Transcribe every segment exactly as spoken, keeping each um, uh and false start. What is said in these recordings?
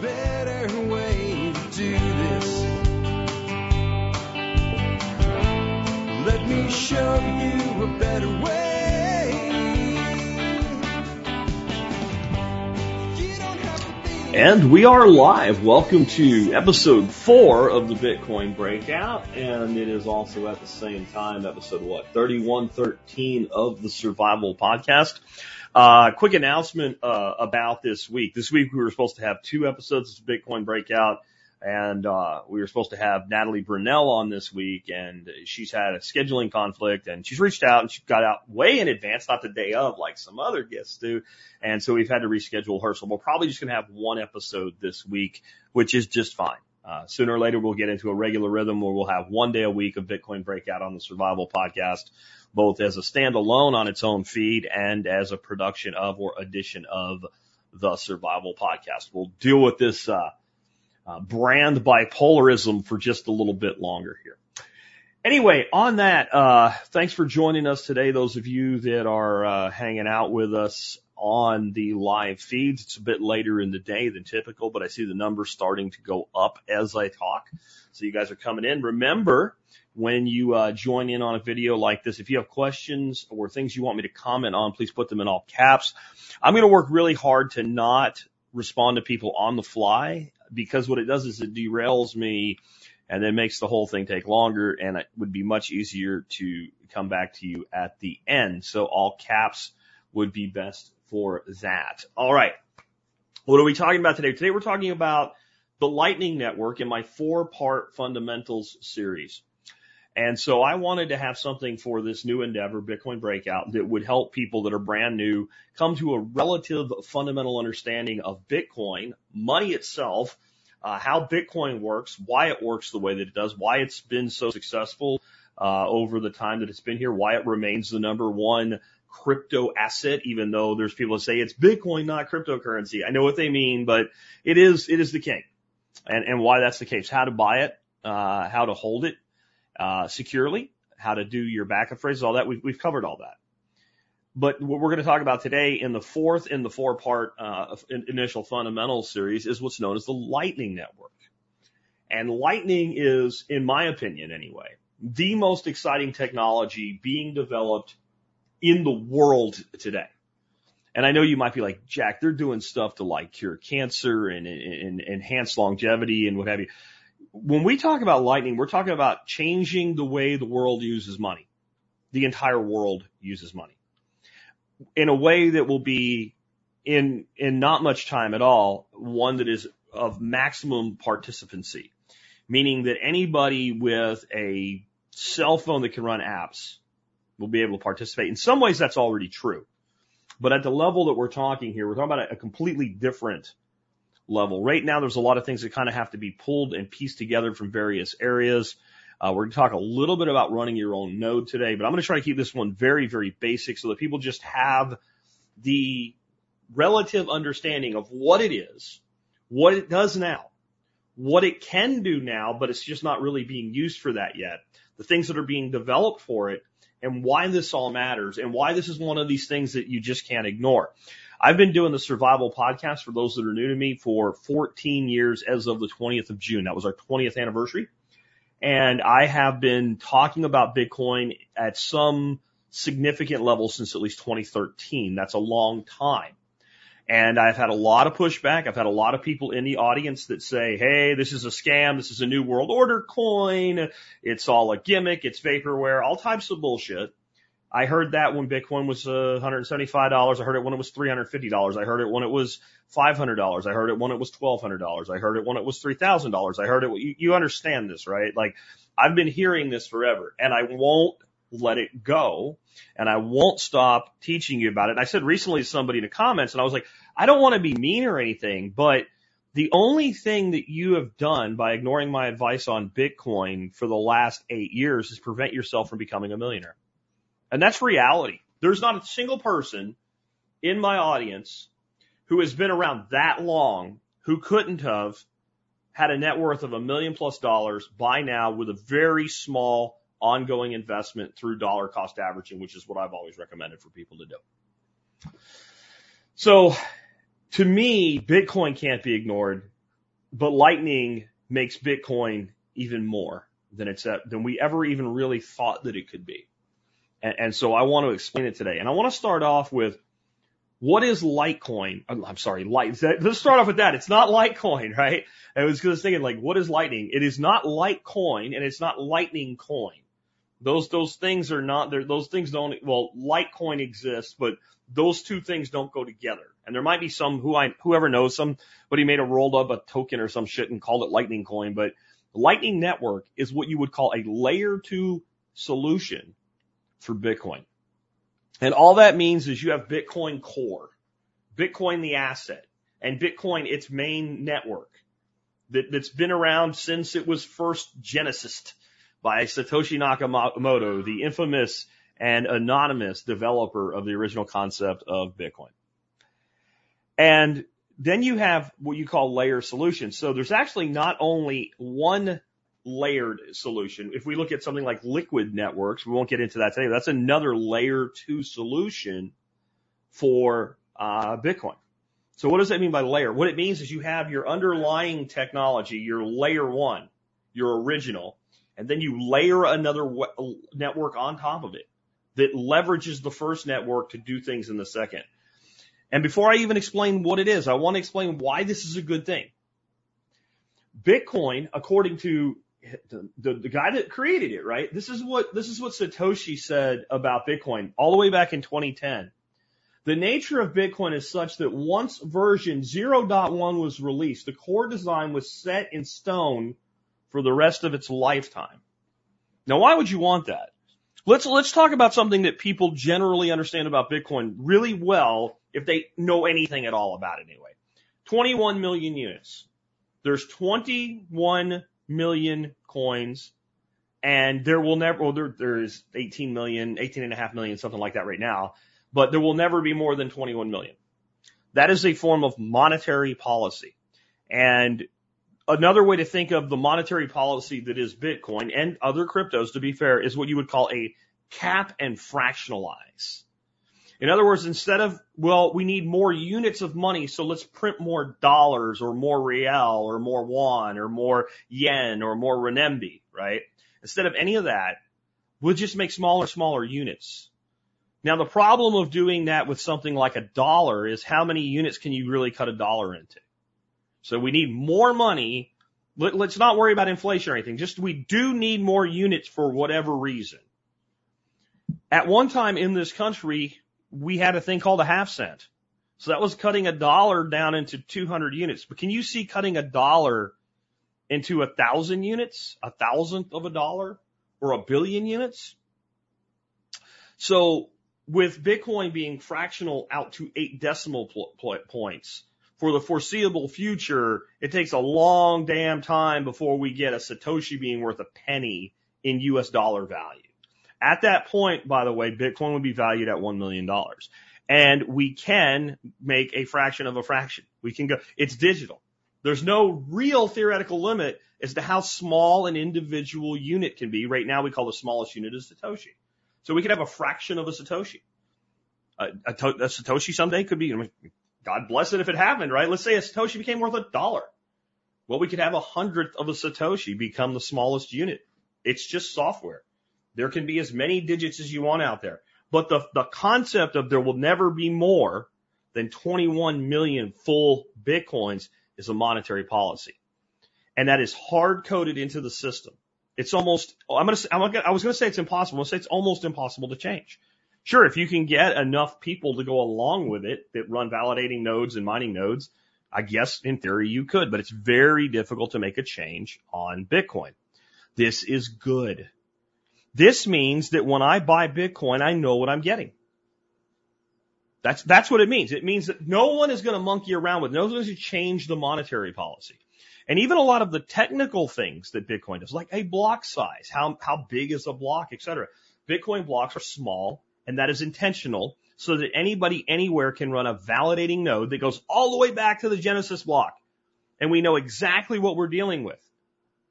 better way to do this. Let me show you a better way. You don't have to be. And we are live. Welcome to episode four of the Bitcoin Breakout. And it is also at the same time, episode what? thirty-one thirteen of the Survival Podcast. Uh, quick announcement, uh, about this week. This week we were supposed to have two episodes of Bitcoin Breakout, and, uh, we were supposed to have Natalie Brunell on this week, and she's had a scheduling conflict, and she's reached out and she got out way in advance, not the day of like some other guests do. And so we've had to reschedule her. So we're probably just going to have one episode this week, which is just fine. Uh, sooner or later, we'll get into a regular rhythm where we'll have one day a week of Bitcoin Breakout on the Survival Podcast, both as a standalone on its own feed and as a production of or edition of the Survival Podcast. We'll deal with this uh, uh brand bipolarism for just a little bit longer here. Anyway, on that, uh thanks for joining us today, those of you that are uh hanging out with us on the live feeds. It's a bit later in the day than typical, but I see the numbers starting to go up as I talk. So you guys are coming in. Remember, when you uh, join in on a video like this, if you have questions or things you want me to comment on, please put them in all caps. I'm going to work really hard to not respond to people on the fly, because what it does is it derails me and then makes the whole thing take longer, and it would be much easier to come back to you at the end. So all caps would be best for that. All right. What are we talking about today? Today we're talking about the Lightning Network in my four-part fundamentals series. And so I wanted to have something for this new endeavor, Bitcoin Breakout, that would help people that are brand new come to a relative fundamental understanding of Bitcoin, money itself, uh, how Bitcoin works, why it works the way that it does, why it's been so successful uh, over the time that it's been here, why it remains the number one crypto asset, even though there's people that say it's Bitcoin, not cryptocurrency. I know what they mean, but it is it is the king, and, and why that's the case, how to buy it, uh, how to hold it uh securely, how to do your backup phrases, all that. We've, we've covered all that. But what we're going to talk about today in the fourth in the four-part uh initial fundamentals series is what's known as the Lightning Network. And Lightning is, in my opinion anyway, the most exciting technology being developed in the world today. And I know you might be like, Jack, they're doing stuff to like cure cancer and, and, and enhance longevity and what have you. When we talk about Lightning, we're talking about changing the way the world uses money. The entire world uses money in a way that will be, in in not much time at all, one that is of maximum participancy, meaning that anybody with a cell phone that can run apps will be able to participate. In some ways, that's already true. But at the level that we're talking here, we're talking about a completely different level. Right now, there's a lot of things that kind of have to be pulled and pieced together from various areas. Uh, we're going to talk a little bit about running your own node today, but I'm going to try to keep this one very, very basic so that people just have the relative understanding of what it is, what it does now, what it can do now, but it's just not really being used for that yet, the things that are being developed for it, and why this all matters, and why this is one of these things that you just can't ignore. I've been doing the Survival Podcast, for those that are new to me, for fourteen years as of the twentieth of June. That was our twentieth anniversary. And I have been talking about Bitcoin at some significant level since at least twenty thirteen. That's a long time. And I've had a lot of pushback. I've had a lot of people in the audience that say, hey, this is a scam. This is a new world order coin. It's all a gimmick. It's vaporware, all types of bullshit. I heard that when Bitcoin was uh, one hundred seventy-five dollars. I heard it when it was three hundred fifty dollars. I heard it when it was five hundred dollars. I heard it when it was twelve hundred dollars. I heard it when it was three thousand dollars. I heard it. You, you understand this, right? Like, I've been hearing this forever, and I won't let it go, and I won't stop teaching you about it. And I said recently to somebody in the comments, and I was like, I don't want to be mean or anything, but the only thing that you have done by ignoring my advice on Bitcoin for the last eight years is prevent yourself from becoming a millionaire. And that's reality. There's not a single person in my audience who has been around that long who couldn't have had a net worth of a million plus dollars by now with a very small ongoing investment through dollar cost averaging, which is what I've always recommended for people to do. So to me, Bitcoin can't be ignored. But Lightning makes Bitcoin even more than it's than we ever even really thought that it could be. And, and so I want to explain it today. And I want to start off with, what is Litecoin? I'm sorry, Light. Let's start off with that. It's not Litecoin, right? I was just thinking, like, what is Lightning? It is not Litecoin, and it's not Lightning Coin. Those those things are not. Those things don't. Well, Litecoin exists, but those two things don't go together. And there might be some who I whoever knows some, but he made a rolled up a token or some shit and called it Lightning Coin. But Lightning Network is what you would call a layer two solution for Bitcoin. And all that means is you have Bitcoin Core, Bitcoin the asset, and Bitcoin its main network that, that's been around since it was first genesised by Satoshi Nakamoto, the infamous and anonymous developer of the original concept of Bitcoin. And then you have what you call layer solutions. So there's actually not only one layered solution. If we look at something like liquid networks, we won't get into that today. That's another layer two solution for uh Bitcoin. So what does that mean by layer? What it means is you have your underlying technology, your layer one, your original, and then you layer another w- network on top of it that leverages the first network to do things in the second. And before I even explain what it is, I want to explain why this is a good thing. Bitcoin, according to the, the, the guy that created it, right? This is what, this is what Satoshi said about Bitcoin all the way back in twenty ten. The nature of Bitcoin is such that once version zero point one was released, the core design was set in stone for the rest of its lifetime. Now, why would you want that? Let's, let's talk about something that people generally understand about Bitcoin really well if they know anything at all about it anyway. twenty-one million units. There's twenty-one million coins, and there will never, well, there, there's eighteen million, eighteen and a half million, something like that right now, but there will never be more than twenty-one million. That is a form of monetary policy. And another way to think of the monetary policy that is Bitcoin and other cryptos, to be fair, is what you would call a cap and fractionalize. In other words, instead of, well, we need more units of money, so let's print more dollars or more real or more won or more yen or more renminbi, right? Instead of any of that, we'll just make smaller, smaller units. Now, the problem of doing that with something like a dollar is how many units can you really cut a dollar into? So we need more money. Let, let's not worry about inflation or anything. Just we do need more units for whatever reason. At one time in this country, we had a thing called a half cent. So that was cutting a dollar down into two hundred units. But can you see cutting a dollar into a thousand units, a thousandth of a dollar, or a billion units? So with Bitcoin being fractional out to eight decimal pl- pl- points for the foreseeable future, it takes a long damn time before we get a Satoshi being worth a penny in U S dollar value. At that point, by the way, Bitcoin would be valued at one million dollars. And we can make a fraction of a fraction. We can go, it's digital. There's no real theoretical limit as to how small an individual unit can be. Right now, we call the smallest unit a Satoshi. So we could have a fraction of a Satoshi. A, a, to, a Satoshi someday could be, I mean, God bless it if it happened, right? Let's say a Satoshi became worth a dollar. Well, we could have a hundredth of a Satoshi become the smallest unit. It's just software. There can be as many digits as you want out there. But the, the concept of there will never be more than twenty-one million full Bitcoins is a monetary policy. And that is hard-coded into the system. It's almost, I'm gonna, I'm gonna, I was going to say it's impossible. I'm going to say it's almost impossible to change. Sure, if you can get enough people to go along with it that run validating nodes and mining nodes, I guess in theory you could. But it's very difficult to make a change on Bitcoin. This is good. This means that when I buy Bitcoin, I know what I'm getting. That's, that's what it means. It means that no one is going to monkey around with, no one's going to change the monetary policy. And even a lot of the technical things that Bitcoin does, like a block size, how, how big is a block, et cetera. Bitcoin blocks are small, and that is intentional so that anybody anywhere can run a validating node that goes all the way back to the Genesis block. And we know exactly what we're dealing with.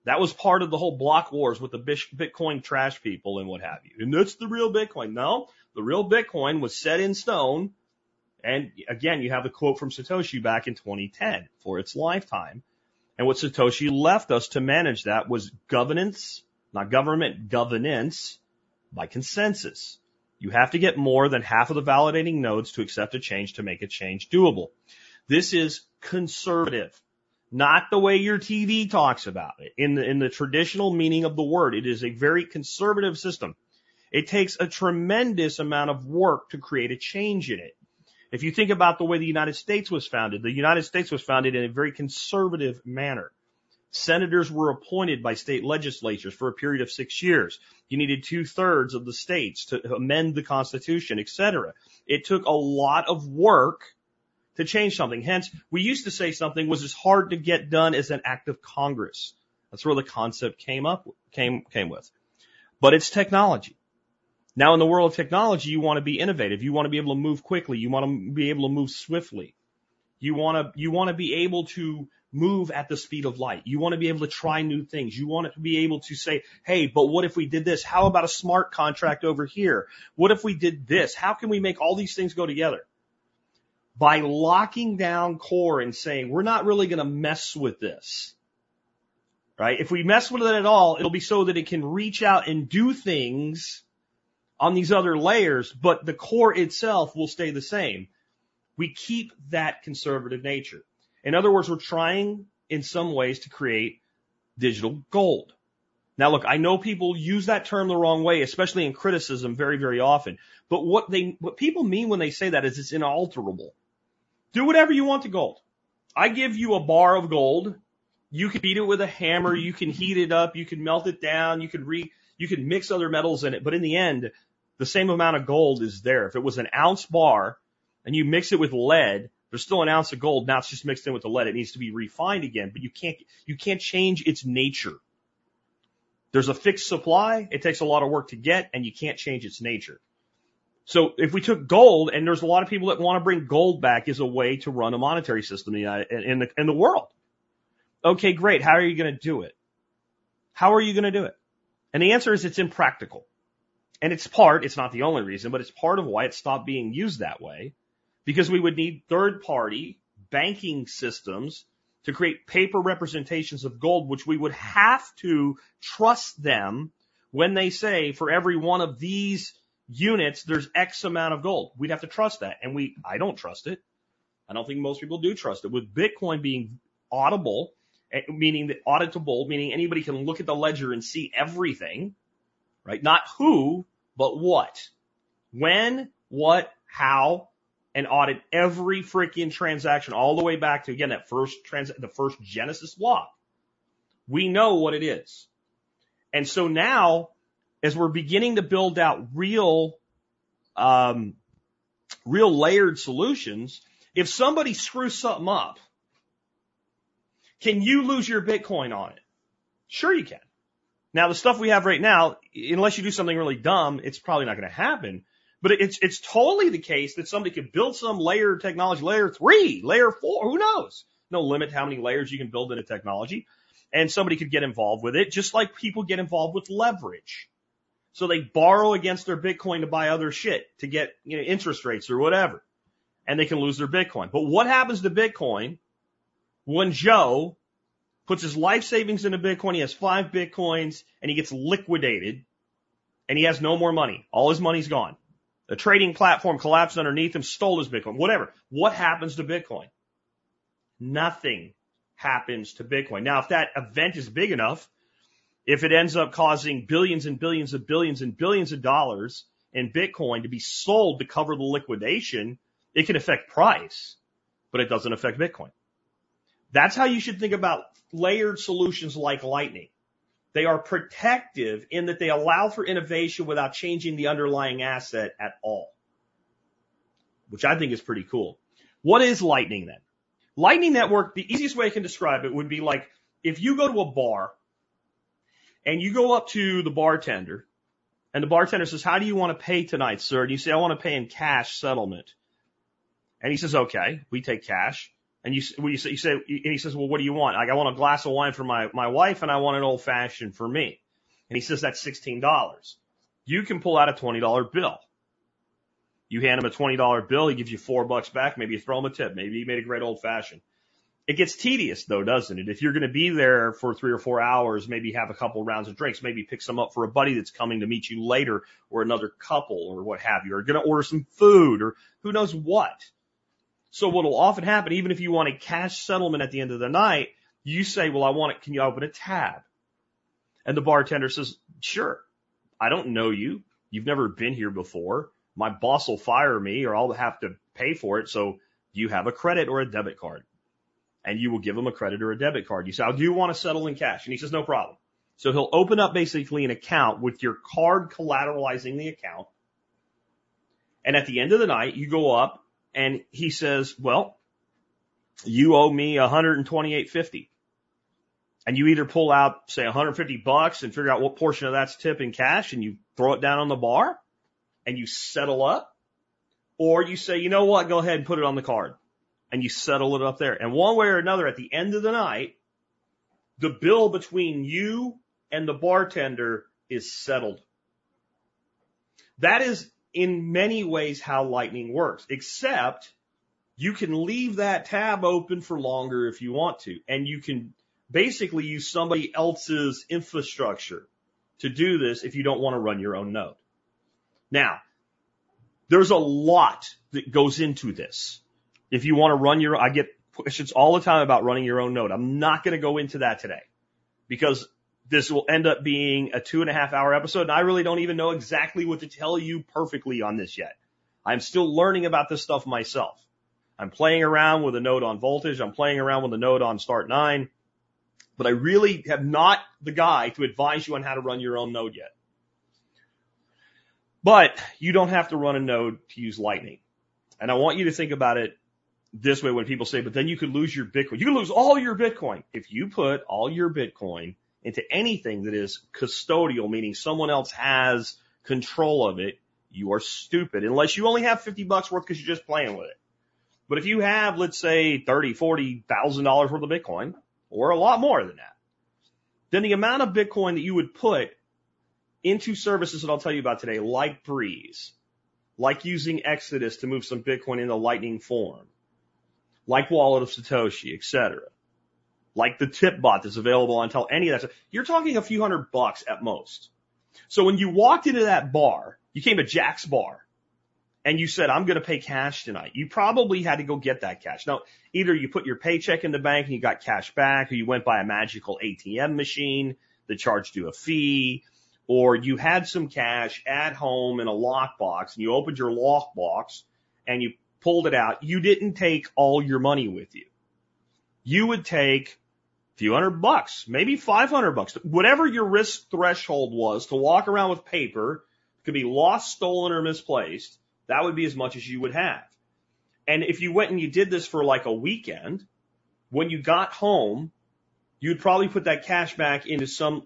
That was part of the whole block wars with the Bitcoin trash people and what have you. And that's the real Bitcoin. No, the real Bitcoin was set in stone. And again, you have the quote from Satoshi back in twenty ten for its lifetime. And what Satoshi left us to manage that was governance, not government, governance by consensus. You have to get more than half of the validating nodes to accept a change to make a change doable. This is conservative, not the way your T V talks about it. In the, in the traditional meaning of the word, it is a very conservative system. It takes a tremendous amount of work to create a change in it. If you think about the way the United States was founded, the United States was founded in a very conservative manner. Senators were appointed by state legislatures for a period of six years. You needed two-thirds of the states to amend the Constitution, et cetera. It took a lot of work to change something. Hence, we used to say something was as hard to get done as an act of Congress. That's where the concept came up, came, came with. But it's technology. Now, in the world of technology, you want to be innovative. You want to be able to move quickly. You want to be able to move swiftly. You want to, you want to be able to move at the speed of light. You want to be able to try new things. You want to be able to say, hey, but what if we did this? How about a smart contract over here? What if we did this? How can we make all these things go together? By locking down core and saying, we're not really going to mess with this, right? If we mess with it at all, it'll be so that it can reach out and do things on these other layers, but the core itself will stay the same. We keep that conservative nature. In other words, we're trying in some ways to create digital gold. Now, look, I know people use that term the wrong way, especially in criticism very, very often. But what they, what people mean when they say that is it's inalterable. Do whatever you want to gold. I give you a bar of gold. You can beat it with a hammer. You can heat it up. You can melt it down. You can re, you can mix other metals in it. But in the end, the same amount of gold is there. If it was an ounce bar and you mix it with lead, there's still an ounce of gold. Now it's just mixed in with the lead. It needs to be refined again, but you can't, you can't change its nature. There's a fixed supply. It takes a lot of work to get, and you can't change its nature. So if we took gold, and there's a lot of people that want to bring gold back as a way to run a monetary system in the, United, in the, in the world. Okay, great. How are you going to do it? How are you going to do it? And the answer is it's impractical. And it's part, it's not the only reason, but it's part of why it stopped being used that way. Because we would need third-party banking systems to create paper representations of gold, which we would have to trust them when they say for every one of these units, there's X amount of gold. We'd have to trust that. And we, I don't trust it. I don't think most people do trust it. With Bitcoin being audible, meaning that auditable, meaning anybody can look at the ledger and see everything, right? Not who, but what, when, what, how, and audit every freaking transaction all the way back to, again, that first trans, the first Genesis block. We know what it is. And so now, as we're beginning to build out real, um, real layered solutions, if somebody screws something up, can you lose your Bitcoin on it? Sure you can. Now, the stuff we have right now, unless you do something really dumb, it's probably not going to happen. But it's it's totally the case that somebody could build some layer technology, layer three, layer four, who knows? No limit how many layers you can build in a technology. And somebody could get involved with it, just like people get involved with leverage. So they borrow against their Bitcoin to buy other shit, to get, you know, interest rates or whatever. And they can lose their Bitcoin. But what happens to Bitcoin when Joe puts his life savings into Bitcoin, he has five Bitcoins, and he gets liquidated, and he has no more money. All his money's gone. The trading platform collapsed underneath him, stole his Bitcoin, whatever. What happens to Bitcoin? Nothing happens to Bitcoin. Now, if that event is big enough, if it ends up causing billions and billions and billions and billions of dollars in Bitcoin to be sold to cover the liquidation, it can affect price, but it doesn't affect Bitcoin. That's how you should think about layered solutions like Lightning. They are protective in that they allow for innovation without changing the underlying asset at all, which I think is pretty cool. What is Lightning then? Lightning Network, the easiest way I can describe it would be like if you go to a bar and you go up to the bartender and the bartender says, how do you want to pay tonight, sir? And you say, I want to pay in cash settlement. And he says, okay, we take cash. And you, you say, you say, and he says, well, what do you want? Like, I want a glass of wine for my, my wife, and I want an old fashioned for me. And he says, that's sixteen dollars. You can pull out a twenty dollar bill. You hand him a twenty dollar bill. He gives you four bucks back. Maybe you throw him a tip. Maybe you made a great old fashioned. It gets tedious, though, doesn't it? If you're going to be there for three or four hours, maybe have a couple of rounds of drinks, maybe pick some up for a buddy that's coming to meet you later or another couple or what have you, or going to order some food or who knows what. So what will often happen, even if you want a cash settlement at the end of the night, you say, well, I want it. Can you open a tab? And the bartender says, sure. I don't know you. You've never been here before. My boss will fire me or I'll have to pay for it. So you have a credit or a debit card. And you will give him a credit or a debit card. You say, I do want to settle in cash. And he says, no problem. So he'll open up basically an account with your card collateralizing the account. And at the end of the night, you go up and he says, well, you owe me one hundred twenty-eight fifty. And you either pull out, say, one hundred fifty bucks and figure out what portion of that's tip in cash and you throw it down on the bar and you settle up. Or you say, you know what, go ahead and put it on the card. And you settle it up there. And one way or another, at the end of the night, the bill between you and the bartender is settled. That is, in many ways, how Lightning works, except you can leave that tab open for longer if you want to. And you can basically use somebody else's infrastructure to do this if you don't want to run your own node. Now, there's a lot that goes into this. If you want to run your, I get questions all the time about running your own node. I'm not going to go into that today because this will end up being a two and a half hour episode. And I really don't even know exactly what to tell you perfectly on this yet. I'm still learning about this stuff myself. I'm playing around with a node on voltage. I'm playing around with a node on start nine, but I really have not the guy to advise you on how to run your own node yet. But you don't have to run a node to use Lightning. And I want you to think about it this way, when people say, but then you could lose your Bitcoin. You could lose all your Bitcoin. If you put all your Bitcoin into anything that is custodial, meaning someone else has control of it, you are stupid, unless you only have fifty bucks worth because you're just playing with it. But if you have, let's say, thirty thousand, forty thousand dollars worth of Bitcoin, or a lot more than that, then the amount of Bitcoin that you would put into services that I'll tell you about today, like Breeze, like using Exodus to move some Bitcoin into Lightning form, like Wallet of Satoshi, et cetera, like the tip bot that's available on Tel, any of that stuff, you're talking a few hundred bucks at most. So when you walked into that bar, you came to Jack's bar, and you said, I'm going to pay cash tonight. You probably had to go get that cash. Now, either you put your paycheck in the bank and you got cash back, or you went by a magical A T M machine that charged you a fee, or you had some cash at home in a lockbox, and you opened your lockbox, and you pulled it out. You didn't take all your money with you. You would take a few hundred bucks, maybe five hundred bucks, whatever your risk threshold was to walk around with paper, could be lost, stolen, or misplaced. That would be as much as you would have. And if you went and you did this for like a weekend, when you got home, you'd probably put that cash back into some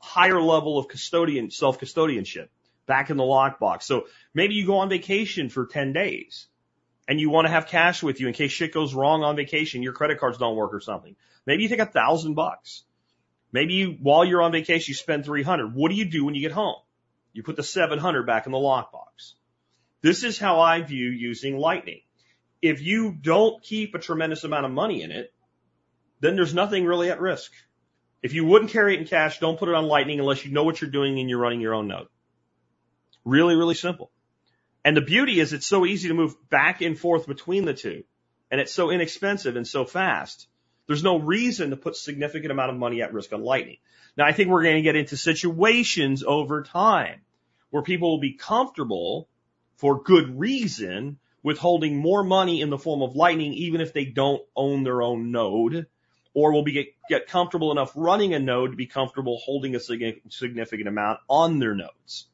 higher level of custodian, self-custodianship back in the lockbox. So maybe you go on vacation for ten days. And you want to have cash with you in case shit goes wrong on vacation, your credit cards don't work or something. Maybe you take a thousand bucks. Maybe you, while you're on vacation, you spend three hundred. What do you do when you get home? You put the seven hundred back in the lockbox. This is how I view using Lightning. If you don't keep a tremendous amount of money in it, then there's nothing really at risk. If you wouldn't carry it in cash, don't put it on Lightning unless you know what you're doing and you're running your own node. Really, really simple. And the beauty is it's so easy to move back and forth between the two. And it's so inexpensive and so fast. There's no reason to put significant amount of money at risk on Lightning. Now, I think we're going to get into situations over time where people will be comfortable, for good reason, with holding more money in the form of Lightning, even if they don't own their own node, or will be get, get comfortable enough running a node to be comfortable holding a significant amount on their nodes.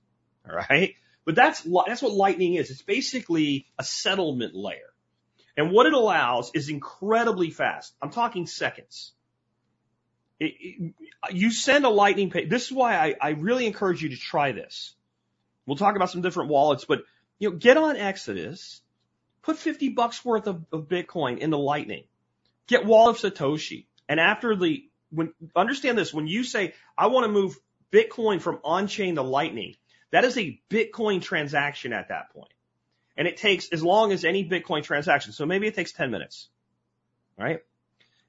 All right? But that's that's what Lightning is. It's basically a settlement layer. And what it allows is incredibly fast. I'm talking seconds. It, it, you send a Lightning pay. This is why I, I really encourage you to try this. We'll talk about some different wallets, but you know, get on Exodus, put fifty bucks worth of, of Bitcoin into Lightning, get Wallet of Satoshi. And after the, when understand this, when you say, I want to move Bitcoin from on-chain to Lightning, that is a Bitcoin transaction at that point. And it takes as long as any Bitcoin transaction. So maybe it takes ten minutes, right?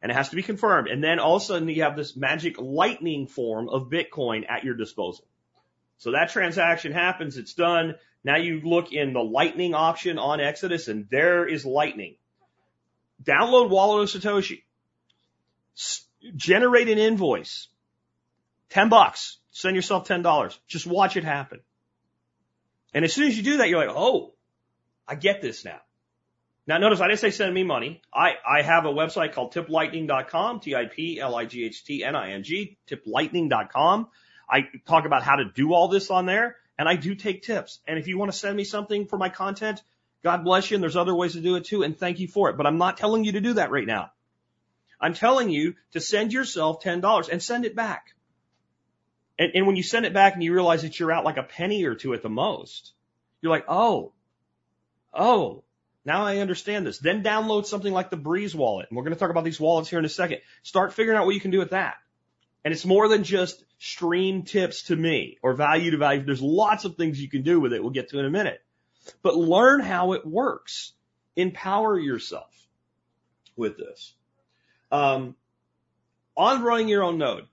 and it has to be confirmed. And then all of a sudden you have this magic lightning form of Bitcoin at your disposal. So that transaction happens. It's done. Now you look in the lightning option on Exodus, and there is lightning. Download Wallet of Satoshi. S- generate an invoice. ten bucks. Send yourself ten dollars. Just watch it happen. And as soon as you do that, you're like, oh, I get this now. Now, notice I didn't say send me money. I, I have a website called tip lightning dot com, T I P L I G H T N I N G, tip lightning dot com. I talk about how to do all this on there, and I do take tips. And if you want to send me something for my content, God bless you, and there's other ways to do it too, and thank you for it. But I'm not telling you to do that right now. I'm telling you to send yourself ten dollars and send it back. And, and when you send it back and you realize that you're out like a penny or two at the most, you're like, oh, oh, now I understand this. Then download something like the Breeze wallet. And we're going to talk about these wallets here in a second. Start figuring out what you can do with that. And it's more than just stream tips to me or value to value. There's lots of things you can do with it. We'll get to in a minute. But learn how it works. Empower yourself with this. Um, on running your own node.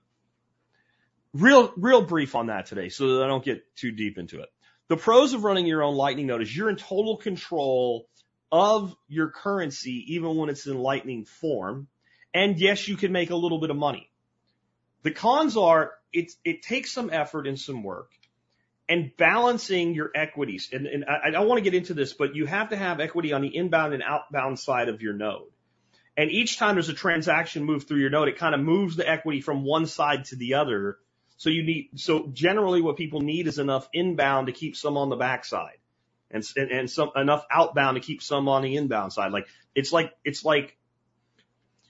Real, real brief on that today so that I don't get too deep into it. The pros of running your own Lightning node is you're in total control of your currency, even when it's in Lightning form. And yes, you can make a little bit of money. The cons are it's, it takes some effort and some work and balancing your equities. And, and I, I don't want to get into this, but you have to have equity on the inbound and outbound side of your node. And each time there's a transaction move through your node, it kind of moves the equity from one side to the other. So you need, so generally what people need is enough inbound to keep some on the backside and, and, and some enough outbound to keep some on the inbound side. Like it's like, it's like,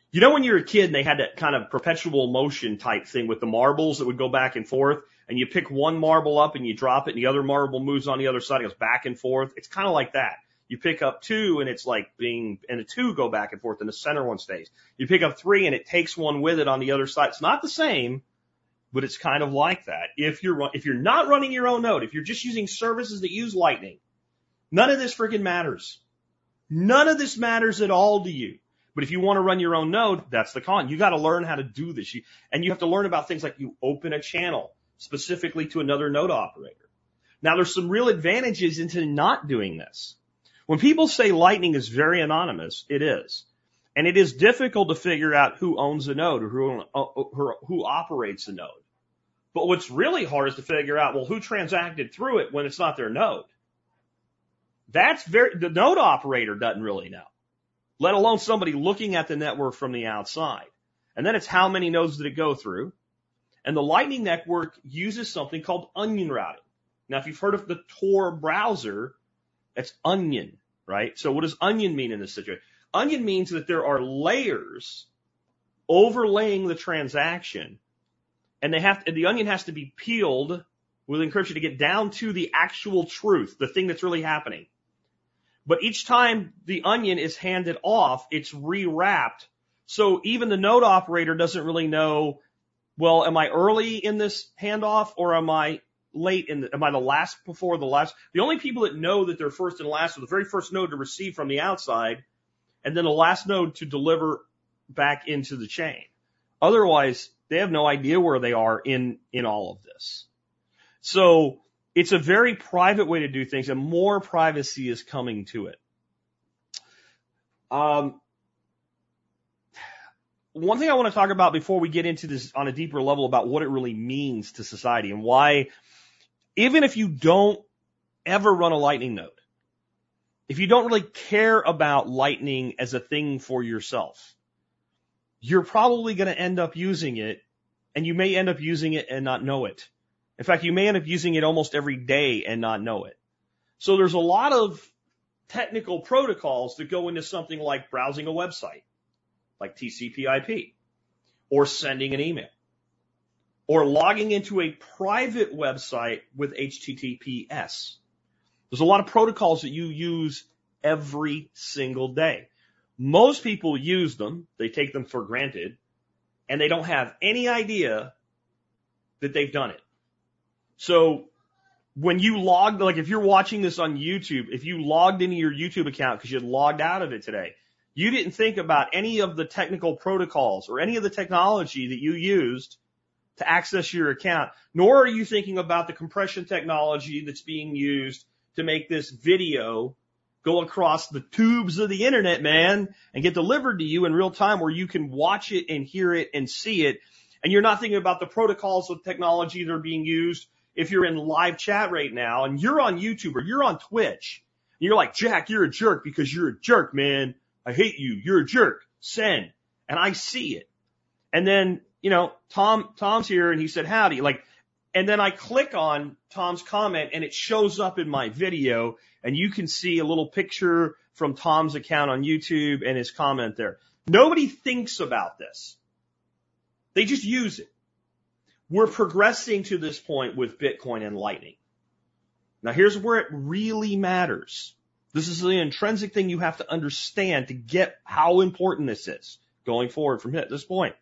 you know, when you're a kid and they had that kind of perpetual motion type thing with the marbles that would go back and forth and you pick one marble up and you drop it and the other marble moves on the other side. It goes back and forth. It's kind of like that. You pick up two and it's like being, and the two go back and forth and the center one stays. You pick up three and it takes one with it on the other side. It's not the same. But it's kind of like that. If you're if you're not running your own node, if you're just using services that use Lightning, none of this freaking matters. None of this matters at all to you. But if you want to run your own node, that's the con. You got to learn how to do this. You, and you have to learn about things like you open a channel specifically to another node operator. Now, there's some real advantages into not doing this. When people say Lightning is very anonymous, it is. And it is difficult to figure out who owns a node or who, or who operates a node. But what's really hard is to figure out, well, who transacted through it when it's not their node. That's very, the node operator doesn't really know, let alone somebody looking at the network from the outside. And then it's how many nodes did it go through. And the Lightning Network uses something called onion routing. Now, if you've heard of the Tor browser, that's onion, right? So what does onion mean in this situation? Onion means that there are layers overlaying the transaction, and they have to, the onion has to be peeled with encryption to get down to the actual truth, the thing that's really happening. But each time the onion is handed off, it's rewrapped. So even the node operator doesn't really know, well, am I early in this handoff or am I late in the, am I the last before the last? The only people that know that they're first and last are the very first node to receive from the outside, and then the last node to deliver back into the chain. Otherwise, they have no idea where they are in, in all of this. So it's a very private way to do things, and more privacy is coming to it. Um, one thing I want to talk about before we get into this on a deeper level about what it really means to society and why, even if you don't ever run a Lightning node, if you don't really care about Lightning as a thing for yourself, you're probably going to end up using it, and you may end up using it and not know it. In fact, you may end up using it almost every day and not know it. So there's a lot of technical protocols that go into something like browsing a website, like T C P I P, or sending an email, or logging into a private website with H T T P S. There's a lot of protocols that you use every single day. Most people use them. They take them for granted, and they don't have any idea that they've done it. So when you log, like if you're watching this on YouTube, if you logged into your YouTube account because you had logged out of it today, you didn't think about any of the technical protocols or any of the technology that you used to access your account, nor are you thinking about the compression technology that's being used to make this video go across the tubes of the internet, man, and get delivered to you in real time where you can watch it and hear it and see it. And you're not thinking about the protocols of technology that are being used if you're in live chat right now and you're on YouTube or you're on Twitch. And you're like, Jack, you're a jerk because you're a jerk, man. I hate you. You're a jerk. Send. And I see it. And then, you know, Tom, Tom's here and he said, howdy. Like, and then I click on Tom's comment and it shows up in my video and you can see a little picture from Tom's account on YouTube and his comment there. Nobody thinks about this. They just use it. We're progressing to this point with Bitcoin and Lightning. Now, here's where it really matters. This is the intrinsic thing you have to understand to get how important this is going forward from this point.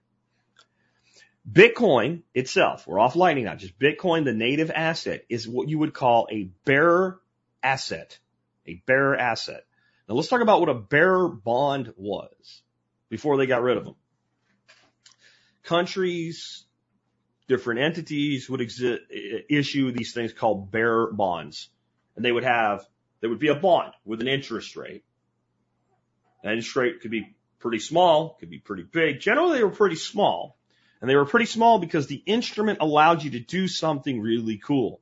Bitcoin itself, we're off Lightning now, just Bitcoin, the native asset, is what you would call a bearer asset, a bearer asset. Now, let's talk about what a bearer bond was before they got rid of them. Countries, different entities would exi- issue these things called bearer bonds. And they would have, there would be a bond with an interest rate. That interest rate could be pretty small, could be pretty big. Generally, they were pretty small. And they were pretty small because the instrument allowed you to do something really cool.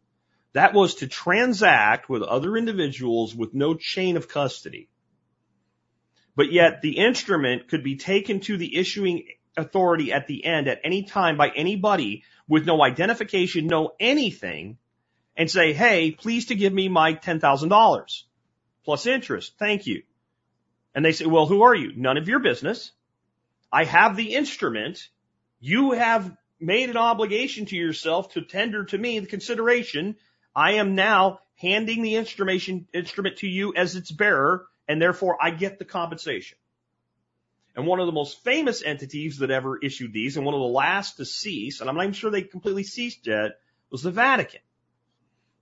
That was to transact with other individuals with no chain of custody. But yet the instrument could be taken to the issuing authority at the end at any time by anybody with no identification, no anything, and say, hey, please to give me my ten thousand dollars plus interest. Thank you. And they say, well, who are you? None of your business. I have the instrument. You have made an obligation to yourself to tender to me the consideration. I am now handing the instrument instrument to you as its bearer, and therefore I get the compensation. And one of the most famous entities that ever issued these, and one of the last to cease, and I'm not even sure they completely ceased yet, was the Vatican.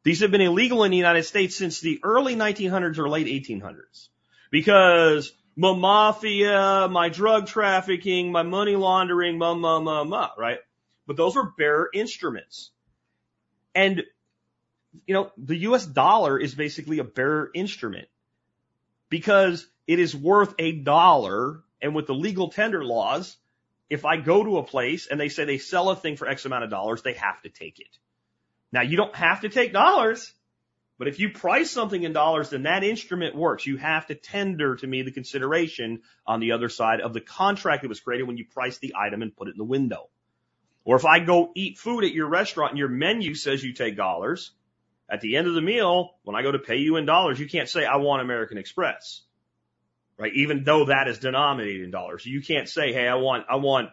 These have been illegal in the United States since the early nineteen hundreds or late eighteen hundreds. Because my mafia, my drug trafficking, my money laundering, ma, ma, ma, ma, right? But those were bearer instruments. And, you know, the U S dollar is basically a bearer instrument because it is worth a dollar. And with the legal tender laws, if I go to a place and they say they sell a thing for X amount of dollars, they have to take it. Now, you don't have to take dollars, but if you price something in dollars, then that instrument works. You have to tender to me the consideration on the other side of the contract that was created when you priced the item and put it in the window. Or if I go eat food at your restaurant and your menu says you take dollars, at the end of the meal, when I go to pay you in dollars, you can't say, I want American Express. Right, even though that is denominated in dollars, you can't say, "Hey, I want, I want,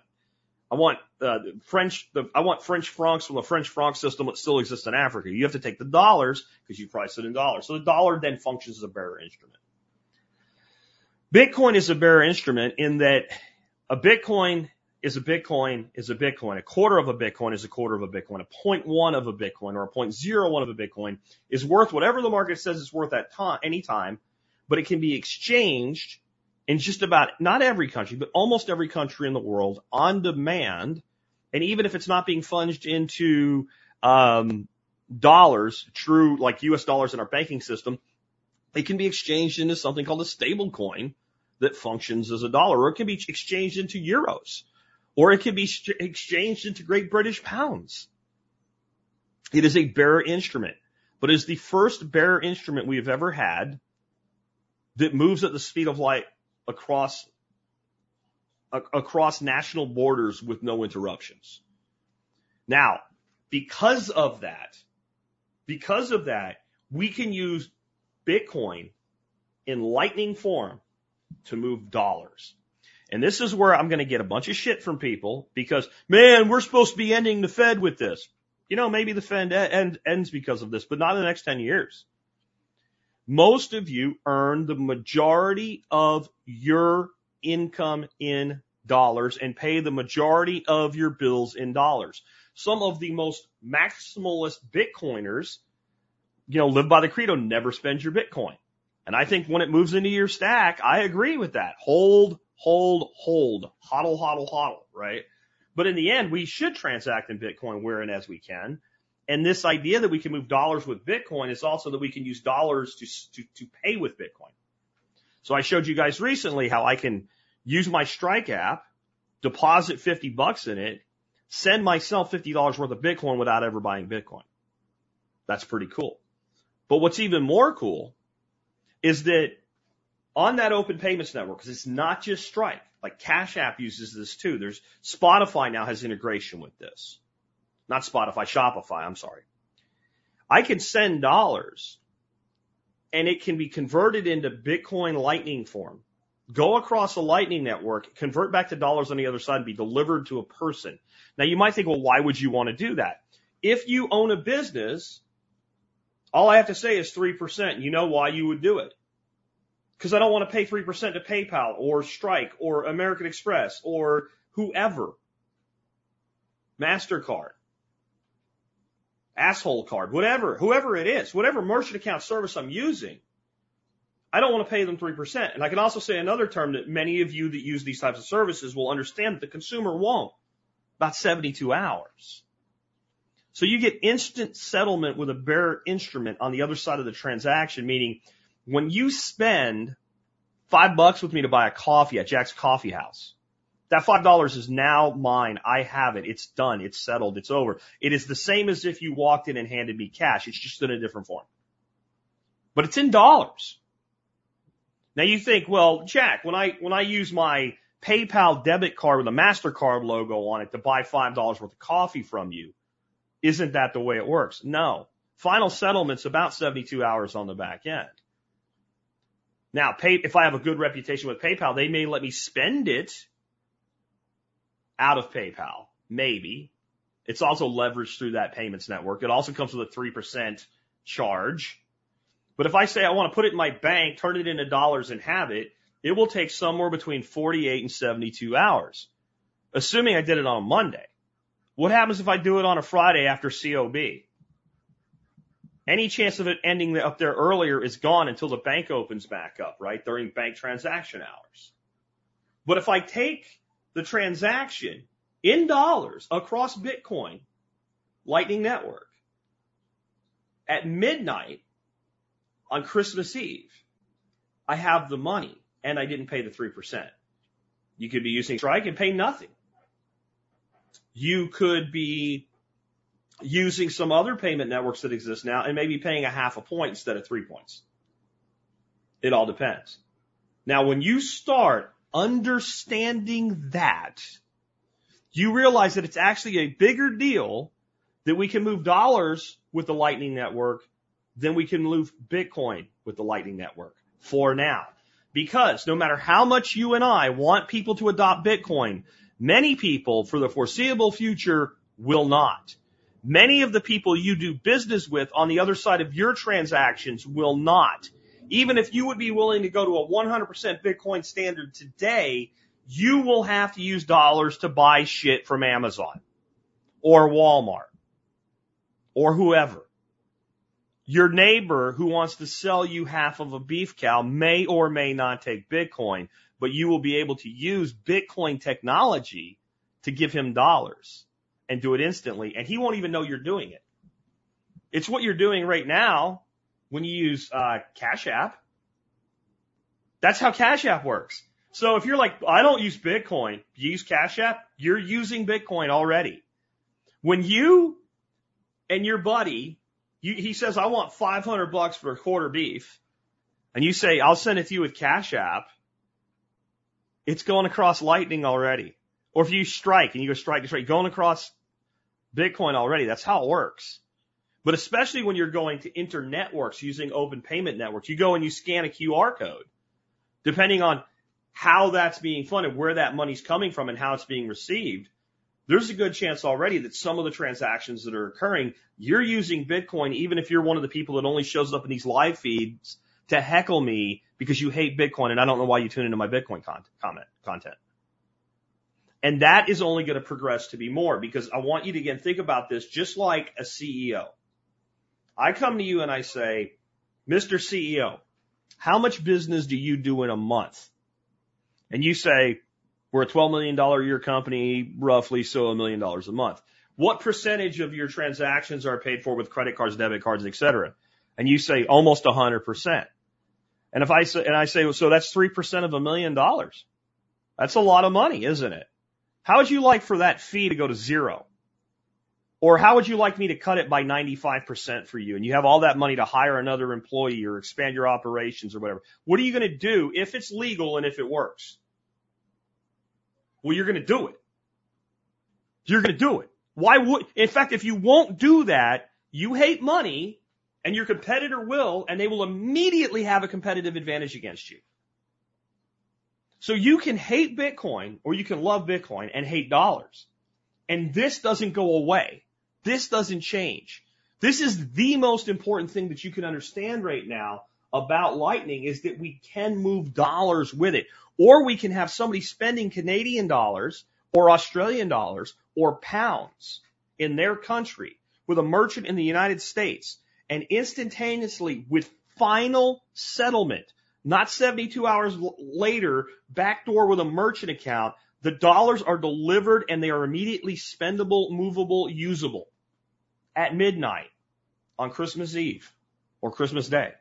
I want uh, French, the, I want French francs from the French franc system that still exists in Africa." You have to take the dollars because you price it in dollars. So the dollar then functions as a bearer instrument. Bitcoin is a bearer instrument in that a Bitcoin is a Bitcoin is a Bitcoin. A quarter of a Bitcoin is a quarter of a Bitcoin. A point one of a Bitcoin or a point zero one of a Bitcoin is worth whatever the market says it's worth at time, any time. But it can be exchanged in just about, not every country, but almost every country in the world on demand. And even if it's not being funged into um, dollars, true like U S dollars in our banking system, it can be exchanged into something called a stable coin that functions as a dollar. Or it can be exchanged into euros. Or it can be exchanged into Great British pounds. It is a bearer instrument, but it is the first bearer instrument we have ever had that moves at the speed of light across a, across national borders with no interruptions. Now, because of that, because of that, we can use Bitcoin in lightning form to move dollars. And this is where I'm going to get a bunch of shit from people because, man, we're supposed to be ending the Fed with this. You know, maybe the Fed end, ends because of this, but not in the next ten years. Most of you earn the majority of your income in dollars and pay the majority of your bills in dollars. Some of the most maximalist Bitcoiners, you know, live by the credo, never spend your Bitcoin. And I think when it moves into your stack, I agree with that. Hold, hold, hold, hodl, hodl, hodl, right? But in the end, we should transact in Bitcoin where and as we can. And this idea that we can move dollars with Bitcoin is also that we can use dollars to, to, to pay with Bitcoin. So I showed you guys recently how I can use my Strike app, deposit fifty bucks in it, send myself fifty dollars worth of Bitcoin without ever buying Bitcoin. That's pretty cool. But what's even more cool is that on that open payments network, because it's not just Strike, like Cash App uses this too. There's Spotify now has integration with this. Not Spotify, Shopify, I'm sorry. I can send dollars and it can be converted into Bitcoin Lightning form, go across the Lightning Network, convert back to dollars on the other side and be delivered to a person. Now you might think, well, why would you want to do that? If you own a business, all I have to say is three percent. You know why you would do it. Because I don't want to pay three percent to PayPal or Strike or American Express or whoever. MasterCard. Asshole card, whatever, whoever it is, whatever merchant account service I'm using, I don't want to pay them three percent. And I can also say another term that many of you that use these types of services will understand that the consumer won't, about seventy-two hours. So you get instant settlement with a bearer instrument on the other side of the transaction, meaning when you spend five bucks with me to buy a coffee at Jack's Coffee House, that five dollars is now mine. I have it. It's done. It's settled. It's over. It is the same as if you walked in and handed me cash. It's just in a different form. But it's in dollars. Now you think, well, Jack, when I when I use my PayPal debit card with a MasterCard logo on it to buy five dollars worth of coffee from you, isn't that the way it works? No. Final settlement's about seventy-two hours on the back end. Now, pay, if I have a good reputation with PayPal, they may let me spend it out of PayPal, maybe. It's also leveraged through that payments network. It also comes with a three percent charge. But if I say I want to put it in my bank, turn it into dollars and have it, it will take somewhere between forty-eight and seventy-two hours, assuming I did it on Monday. What happens if I do it on a Friday after C O B? Any chance of it ending up there earlier is gone until the bank opens back up, right, during bank transaction hours. But if I take the transaction in dollars across Bitcoin Lightning Network at midnight on Christmas Eve, I have the money and I didn't pay the three percent. You could be using Strike and pay nothing. You could be using some other payment networks that exist now and maybe paying a half a point instead of three points. It all depends. Now, when you start understanding that, you realize that it's actually a bigger deal that we can move dollars with the Lightning Network than we can move Bitcoin with the Lightning Network for now. Because no matter how much you and I want people to adopt Bitcoin, many people for the foreseeable future will not. Many of the people you do business with on the other side of your transactions will not. Even if you would be willing to go to a one hundred percent Bitcoin standard today, you will have to use dollars to buy shit from Amazon or Walmart or whoever. Your neighbor who wants to sell you half of a beef cow may or may not take Bitcoin, but you will be able to use Bitcoin technology to give him dollars and do it instantly, and he won't even know you're doing it. It's what you're doing right now. When you use uh Cash App, that's how Cash App works. So if you're like, I don't use Bitcoin, you use Cash App, you're using Bitcoin already. When you and your buddy, you, he says, I want five hundred bucks for a quarter beef, and you say, I'll send it to you with Cash App, it's going across Lightning already. Or if you Strike and you go Strike to Strike, going across Bitcoin already, that's how it works. But especially when you're going to internetworks using open payment networks, you go and you scan a Q R code, depending on how that's being funded, where that money's coming from and how it's being received. There's a good chance already that some of the transactions that are occurring, you're using Bitcoin, even if you're one of the people that only shows up in these live feeds to heckle me because you hate Bitcoin and I don't know why you tune into my Bitcoin con- comment content. And that is only going to progress to be more, because I want you to, again, think about this just like a C E O. I come to you and I say, Mister C E O, how much business do you do in a month? And you say, we're a twelve million dollars a year company, roughly, so a million dollars a month. What percentage of your transactions are paid for with credit cards, debit cards, et cetera? And you say almost one hundred percent. And if I say, and I say, well, so that's three percent of a million dollars. That's a lot of money, isn't it? How would you like for that fee to go to zero? Or how would you like me to cut it by ninety-five percent for you? And you have all that money to hire another employee or expand your operations or whatever. What are you going to do if it's legal and if it works? Well, you're going to do it. You're going to do it. Why would, in fact, if you won't do that, you hate money and your competitor will, and they will immediately have a competitive advantage against you. So you can hate Bitcoin or you can love Bitcoin and hate dollars. And this doesn't go away. This doesn't change. This is the most important thing that you can understand right now about Lightning, is that we can move dollars with it, or we can have somebody spending Canadian dollars or Australian dollars or pounds in their country with a merchant in the United States, and instantaneously with final settlement, not seventy-two hours later, backdoor with a merchant account, the dollars are delivered and they are immediately spendable, movable, usable at midnight on Christmas Eve or Christmas Day,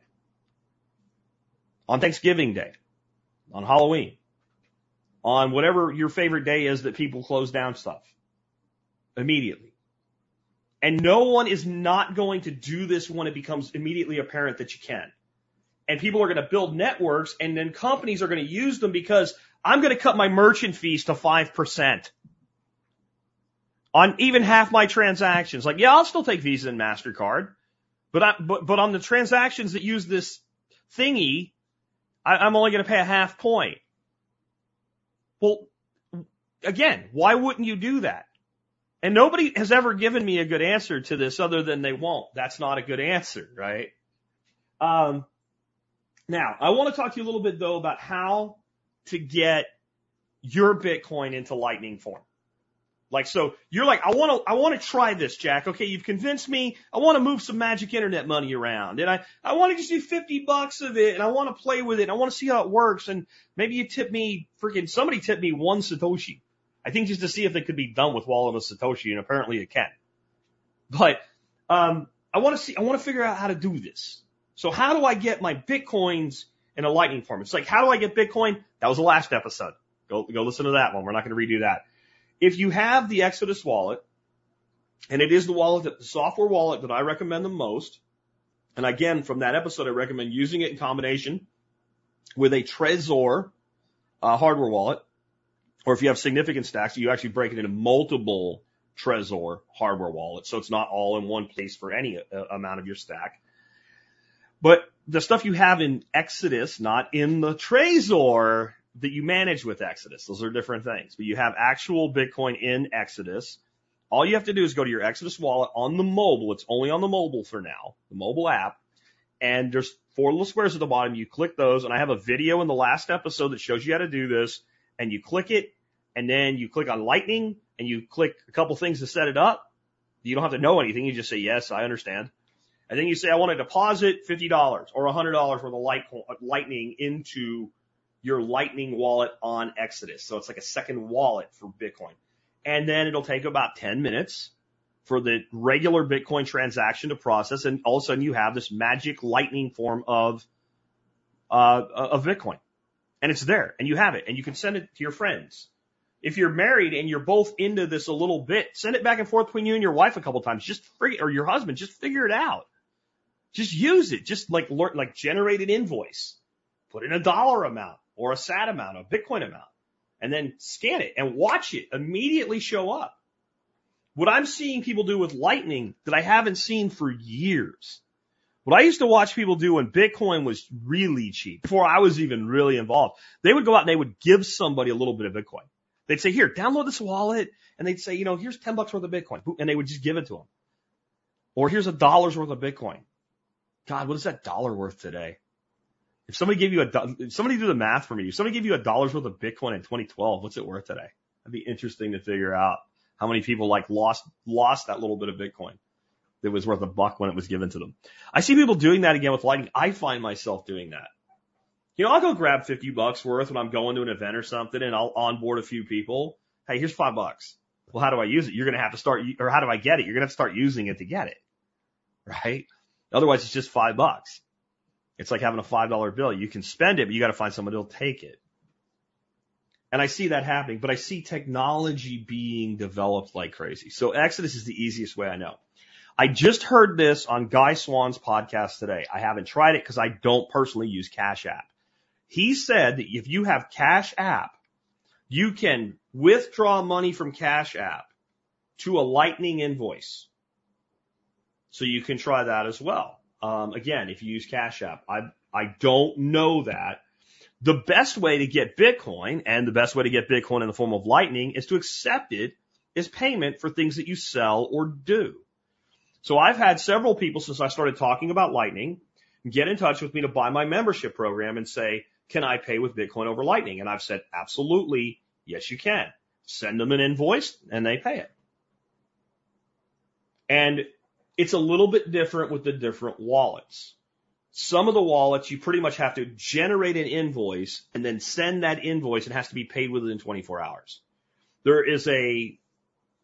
on Thanksgiving Day, on Halloween, on whatever your favorite day is that people close down stuff immediately. And no one is not going to do this when it becomes immediately apparent that you can. And people are going to build networks, and then companies are going to use them because I'm going to cut my merchant fees to five percent on even half my transactions. Like, yeah, I'll still take Visa and MasterCard, but I, but, but on the transactions that use this thingy, I, I'm only going to pay a half point. Well, again, why wouldn't you do that? And nobody has ever given me a good answer to this other than they won't. That's not a good answer, right? Um, now, I want to talk to you a little bit, though, about how to get your Bitcoin into Lightning form. Like, so you're like, I want to, I want to try this, Jack. Okay. You've convinced me. I want to move some magic internet money around, and I, I want to just do fifty bucks of it, and I want to play with it, and I want to see how it works. And maybe you tip me freaking, somebody tipped me one Satoshi, I think, just to see if it could be done with Wallet of Satoshi. And apparently it can, but, um, I want to see, I want to figure out how to do this. So how do I get my Bitcoins in a Lightning form? It's like, how do I get Bitcoin? That was the last episode. Go, go listen to that one. We're not going to redo that. If you have the Exodus wallet, and it is the wallet, that, the software wallet that I recommend the most. And again, from that episode, I recommend using it in combination with a Trezor uh, hardware wallet. Or if you have significant stacks, you actually break it into multiple Trezor hardware wallets. So it's not all in one place for any uh, amount of your stack. But the stuff you have in Exodus, not in the Trezor that you manage with Exodus. Those are different things. But you have actual Bitcoin in Exodus. All you have to do is go to your Exodus wallet on the mobile. It's only on the mobile for now, the mobile app. And there's four little squares at the bottom. You click those. And I have a video in the last episode that shows you how to do this. And you click it. And then you click on Lightning. And you click a couple things to set it up. You don't have to know anything. You just say, yes, I understand. And then you say, I want to deposit fifty dollars or one hundred dollars worth of Lightning into your Lightning wallet on Exodus. So it's like a second wallet for Bitcoin. And then it'll take about ten minutes for the regular Bitcoin transaction to process. And all of a sudden you have this magic Lightning form of, uh, of Bitcoin. And it's there and you have it, and you can send it to your friends. If you're married and you're both into this a little bit, send it back and forth between you and your wife a couple times. Just figure, or your husband, just figure it out. Just use it. Just like learn, like generate an invoice, put in a dollar amount or a S A T amount, a Bitcoin amount, and then scan it and watch it immediately show up. What I'm seeing people do with Lightning that I haven't seen for years. What I used to watch people do when Bitcoin was really cheap, before I was even really involved, they would go out and they would give somebody a little bit of Bitcoin. They'd say, here, download this wallet. And they'd say, you know, here's ten bucks worth of Bitcoin. And they would just give it to them. Or here's a dollar's worth of Bitcoin. God, what is that dollar worth today? If somebody gave you a, do- if somebody do the math for me. If somebody gave you a dollar's worth of Bitcoin in twenty twelve, what's it worth today? That'd be interesting to figure out how many people like lost, lost that little bit of Bitcoin that was worth a buck when it was given to them. I see people doing that again with Lightning. I find myself doing that. you know, I'll go grab fifty bucks worth when I'm going to an event or something, and I'll onboard a few people. Hey, here's five bucks. Well, how do I use it? You're going to have to start, or how do I get it? You're going to have to start using it to get it, right? Otherwise, it's just five bucks. It's like having a five dollar bill. You can spend it, but you got to find someone who'll take it. And I see that happening, but I see technology being developed like crazy. So Exodus is the easiest way I know. I just heard this on Guy Swan's podcast today. I haven't tried it because I don't personally use Cash App. He said that if you have Cash App, you can withdraw money from Cash App to a Lightning invoice. So you can try that as well. Um, again, if you use Cash App, I I don't know that. The best way to get Bitcoin, and the best way to get Bitcoin in the form of Lightning, is to accept it as payment for things that you sell or do. So I've had several people, since I started talking about Lightning, get in touch with me to buy my membership program and say, can I pay with Bitcoin over Lightning? And I've said, absolutely, yes, you can. Send them an invoice, and they pay it. And it's a little bit different with the different wallets. Some of the wallets, you pretty much have to generate an invoice and then send that invoice. It has to be paid within twenty-four hours. There is a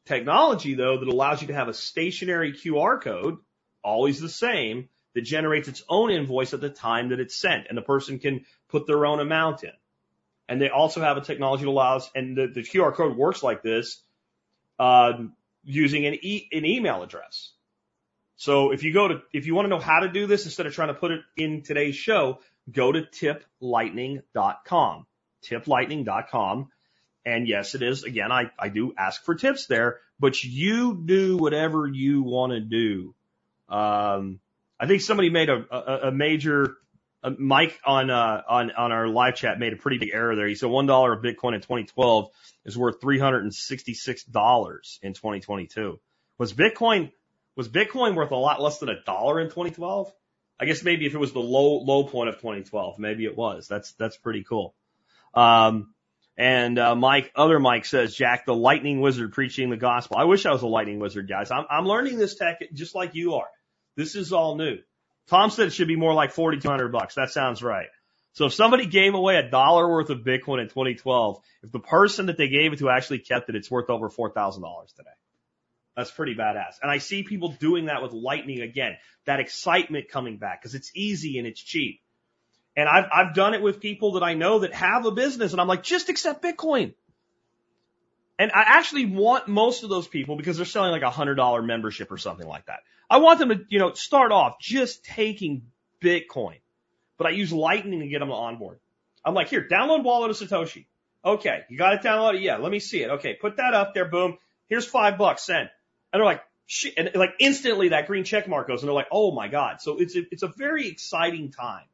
technology, though, that allows you to have a stationary Q R code, always the same, that generates its own invoice at the time that it's sent, and the person can put their own amount in. And they also have a technology that allows, and the, the Q R code works like this, uh, using an, e- an email address. So if you go to, if you want to know how to do this, instead of trying to put it in today's show, go to tip lightning dot com, tip lightning dot com. And yes, it is. Again, I, I do ask for tips there, but you do whatever you want to do. Um, I think somebody made a, a, a major, uh, Mike on, uh, on, on our live chat made a pretty big error there. He said one dollar of Bitcoin in twenty twelve is worth three hundred sixty-six dollars in twenty twenty-two. Was Bitcoin, was Bitcoin worth a lot less than a dollar in twenty twelve? I guess maybe if it was the low, low point of twenty twelve, maybe it was. That's, that's pretty cool. Um, And, uh, Mike, other Mike says, Jack, the lightning wizard preaching the gospel. I wish I was a lightning wizard, guys. I'm, I'm learning this tech just like you are. This is all new. Tom said it should be more like forty-two hundred bucks. That sounds right. So if somebody gave away a dollar worth of Bitcoin in twenty twelve, if the person that they gave it to actually kept it, it's worth over four thousand dollars today. That's pretty badass. And I see people doing that with Lightning again, that excitement coming back because it's easy and it's cheap. And I've, I've done it with people that I know that have a business, and I'm like, just accept Bitcoin. And I actually want most of those people, because they're selling like a one hundred dollar membership or something like that, I want them to, you know, start off just taking Bitcoin. But I use Lightning to get them onboard. I'm like, here, download Wallet of Satoshi. Okay, you got to download it? Yeah, let me see it. Okay, put that up there, boom. Here's five bucks, send. And they're like, shit. And like instantly that green check mark goes, and they're like, oh, my God. So it's a, it's a very exciting time.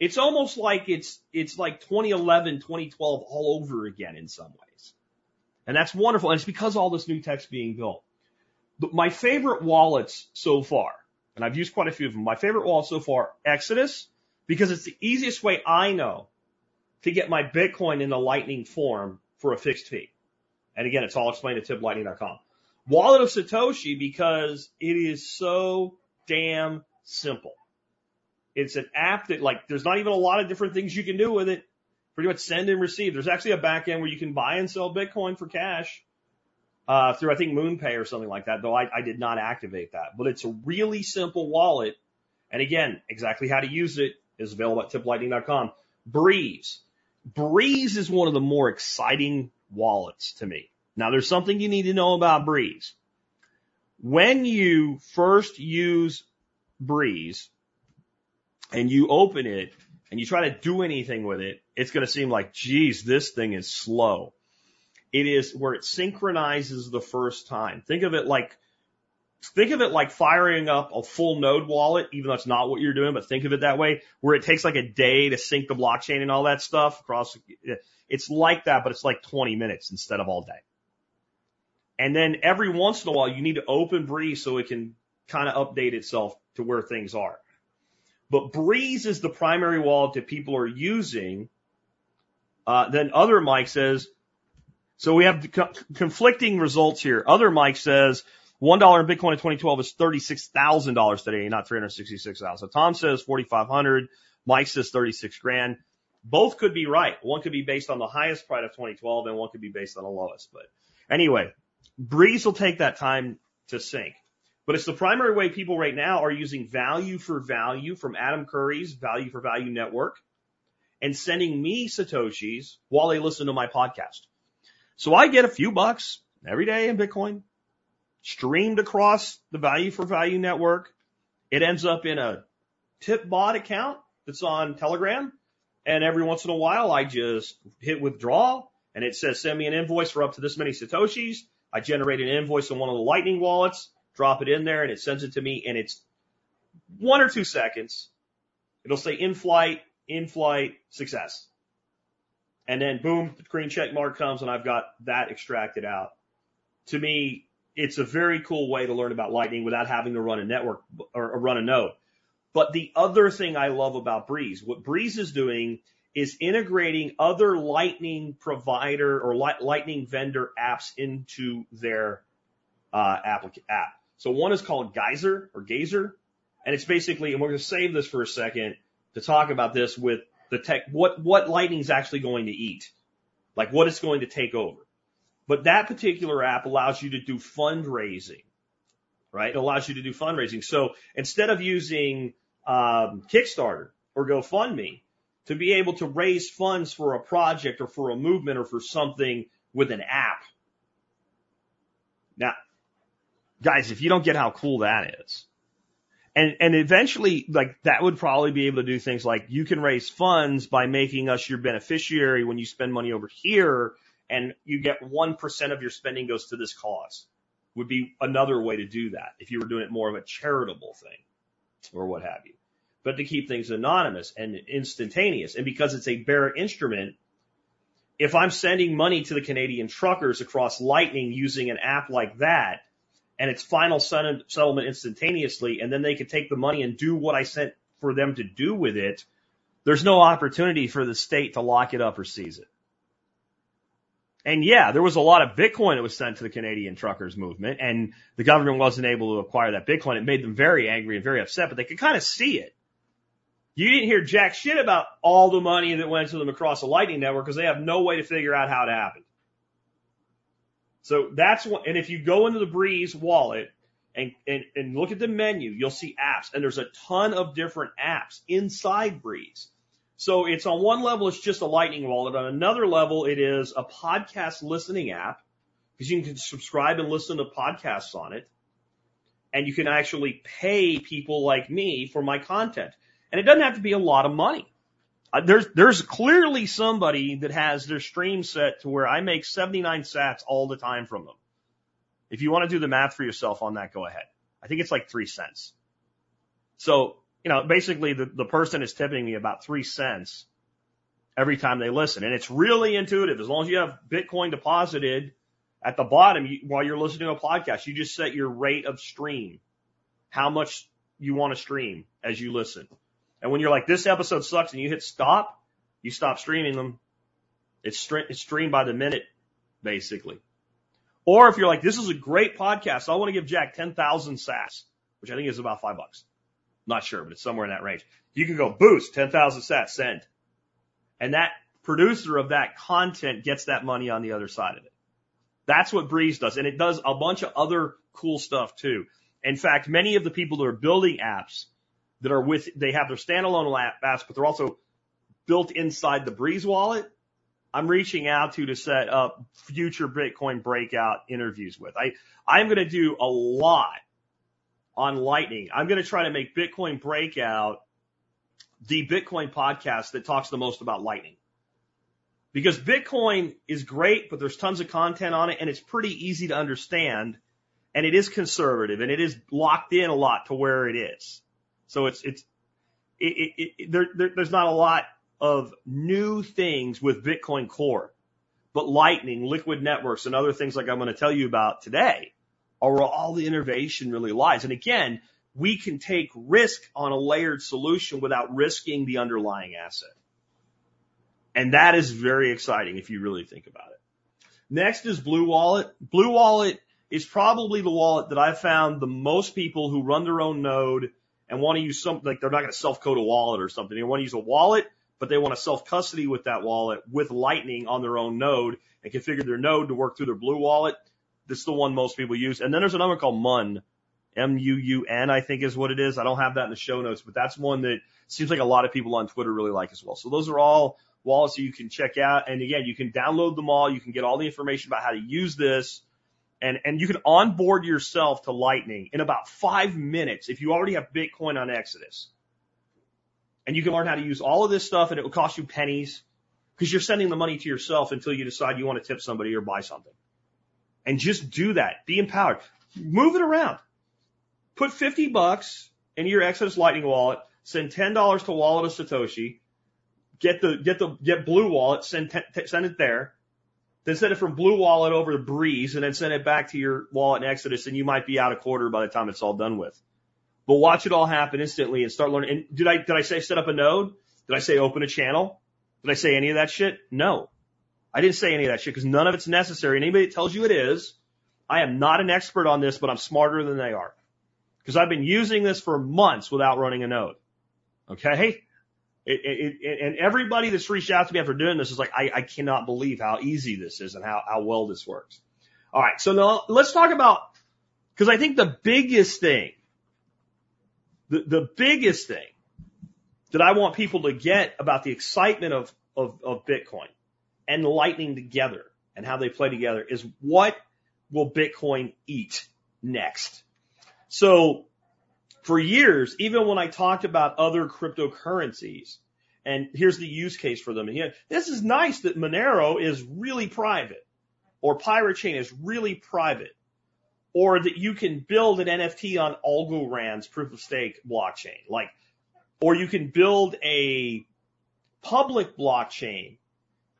It's almost like it's it's like twenty eleven, twenty twelve all over again in some ways. And that's wonderful. And it's because all this new tech's being built. But my favorite wallets so far, and I've used quite a few of them, my favorite wallet so far, Exodus, because it's the easiest way I know to get my Bitcoin in the Lightning form for a fixed fee. And again, it's all explained at tip lightning dot com. Wallet of Satoshi, because it is so damn simple. It's an app that, like, there's not even a lot of different things you can do with it. Pretty much send and receive. There's actually a back end where you can buy and sell Bitcoin for cash uh through, I think, MoonPay or something like that, though I, I did not activate that. But it's a really simple wallet. And, again, exactly how to use it is available at tip lightning dot com. Breeze. Breeze is one of the more exciting wallets to me. Now, there's something you need to know about Breeze. When you first use Breeze, and you open it and you try to do anything with it, it's going to seem like, geez, this thing is slow. It is where it synchronizes the first time. Think of it like, think of it like firing up a full node wallet, even though it's not what you're doing, but think of it that way, where it takes like a day to sync the blockchain and all that stuff across. It's like that, but it's like twenty minutes instead of all day. And then every once in a while, you need to open Breeze so it can kind of update itself to where things are. But Breeze is the primary wallet that people are using. Uh, then Other Mike says, so we have co- conflicting results here. Other Mike says one dollar in Bitcoin in twenty twelve is thirty-six thousand dollars today, not three hundred sixty-six thousand dollars. So Tom says forty-five hundred dollars. Mike says thirty-six grand. both could be right. One could be based on the highest price of twenty twelve and one could be based on the lowest. But anyway, Breeze will take that time to sink. But it's the primary way people right now are using value for value from Adam Curry's Value for Value Network and sending me Satoshis while they listen to my podcast. So I get a few bucks every day in Bitcoin streamed across the Value for Value Network. It ends up in a Tipbot account that's on Telegram. And every once in a while, I just hit withdraw and it says, send me an invoice for up to this many Satoshis. I generate an invoice in one of the Lightning wallets, drop it in there, and it sends it to me, and it's one or two seconds. It'll say in-flight, in-flight, success. And then, boom, the green check mark comes, and I've got that extracted out. To me, it's a very cool way to learn about Lightning without having to run a network or run a node. But the other thing I love about Breeze, what Breeze is doing is integrating other Lightning provider or light, Lightning vendor apps into their uh, applic- app. So one is called Geyser or Geyser, and it's basically, and we're going to save this for a second to talk about this with the tech, what, what Lightning's actually going to eat, like what it's going to take over. But that particular app allows you to do fundraising, right? It allows you to do fundraising. So instead of using um, Kickstarter or GoFundMe, to be able to raise funds for a project or for a movement or for something with an app. Now, guys, if you don't get how cool that is, and and eventually, like, that would probably be able to do things like you can raise funds by making us your beneficiary when you spend money over here, and you get one percent of your spending goes to this cause, would be another way to do that if you were doing it more of a charitable thing or what have you. But to keep things anonymous and instantaneous. And because it's a bearer instrument, if I'm sending money to the Canadian truckers across Lightning using an app like that, and it's final settlement instantaneously, and then they can take the money and do what I sent for them to do with it, there's no opportunity for the state to lock it up or seize it. And yeah, there was a lot of Bitcoin that was sent to the Canadian truckers movement, and the government wasn't able to acquire that Bitcoin. It made them very angry and very upset, but they could kind of see it. You didn't hear jack shit about all the money that went to them across the Lightning Network because they have no way to figure out how it happened. So that's what, and if you go into the Breeze wallet and, and, and look at the menu, you'll see apps, and there's a ton of different apps inside Breeze. So it's on one level, it's just a Lightning wallet. On another level, it is a podcast listening app because you can subscribe and listen to podcasts on it. And you can actually pay people like me for my content. And it doesn't have to be a lot of money. Uh, there's there's clearly somebody that has their stream set to where I make seventy-nine sats all the time from them. If you want to do the math for yourself on that, go ahead. I think it's like three cents. So, you know, basically the, the person is tipping me about three cents every time they listen. And it's really intuitive. As long as you have Bitcoin deposited at the bottom, you, while you're listening to a podcast, you just set your rate of stream, how much you want to stream as you listen. And when you're like, this episode sucks, and you hit stop, you stop streaming them. It's, stre- it's streamed by the minute, basically. Or if you're like, this is a great podcast, so I want to give Jack ten thousand sats, which I think is about five bucks. Not sure, but it's somewhere in that range. You can go boost, ten thousand sats, send. And that producer of that content gets that money on the other side of it. That's what Breeze does. And it does a bunch of other cool stuff, too. In fact, many of the people that are building apps that are with, they have their standalone apps, but they're also built inside the Breeze wallet. I'm reaching out to to set up future Bitcoin breakout interviews with. I, I'm going to do a lot on Lightning. I'm going to try to make Bitcoin Breakout the Bitcoin podcast that talks the most about Lightning. Because Bitcoin is great, but there's tons of content on it, and it's pretty easy to understand, and it is conservative, and it is locked in a lot to where it is. So it's, it's, it, it, it, there, there, there's not a lot of new things with Bitcoin Core, but Lightning, Liquid Networks, and other things like I'm going to tell you about today are where all the innovation really lies. And again, we can take risk on a layered solution without risking the underlying asset. And that is very exciting if you really think about it. Next is Blue Wallet. Blue Wallet is probably the wallet that I found the most people who run their own node and want to use something, like they're not going to self-code a wallet or something. They want to use a wallet but they want to self-custody with that wallet with Lightning on their own node and configure their node to work through their Blue Wallet. That's the one most people use. And then there's another one called MUUN, M U U N, I think is what it is. I don't have that in the show notes, but that's one that seems like a lot of people on Twitter really like as well. So those are all wallets that you can check out. And, again, you can download them all. You can get all the information about how to use this. And, and you can onboard yourself to Lightning in about five minutes if you already have Bitcoin on Exodus. And you can learn how to use all of this stuff, and it will cost you pennies because you're sending the money to yourself until you decide you want to tip somebody or buy something. And just do that. Be empowered. Move it around. Put fifty bucks into your Exodus Lightning wallet. Send ten dollars to Wallet of Satoshi. Get the get the get Blue Wallet. Send t- send it there. Then send it from Blue Wallet over to Breeze, and then send it back to your wallet in Exodus. And you might be out a quarter by the time it's all done with. But watch it all happen instantly and start learning. And did I did I say set up a node? Did I say open a channel? Did I say any of that shit? No. I didn't say any of that shit because none of it's necessary. And anybody that tells you it is, I am not an expert on this, but I'm smarter than they are because I've been using this for months without running a node. Okay? It, it, it, and everybody that's reached out to me after doing this is like, I, I cannot believe how easy this is and how, how well this works. All right. So now let's talk about, because I think the biggest thing, the, the biggest thing that I want people to get about the excitement of, of, of Bitcoin and Lightning together and how they play together is what will Bitcoin eat next? So for years, even when I talked about other cryptocurrencies, and here's the use case for them. Here, this is nice that Monero is really private or Pyrochain is really private or that you can build an N F T on Algorand's proof of stake blockchain, like, or you can build a public blockchain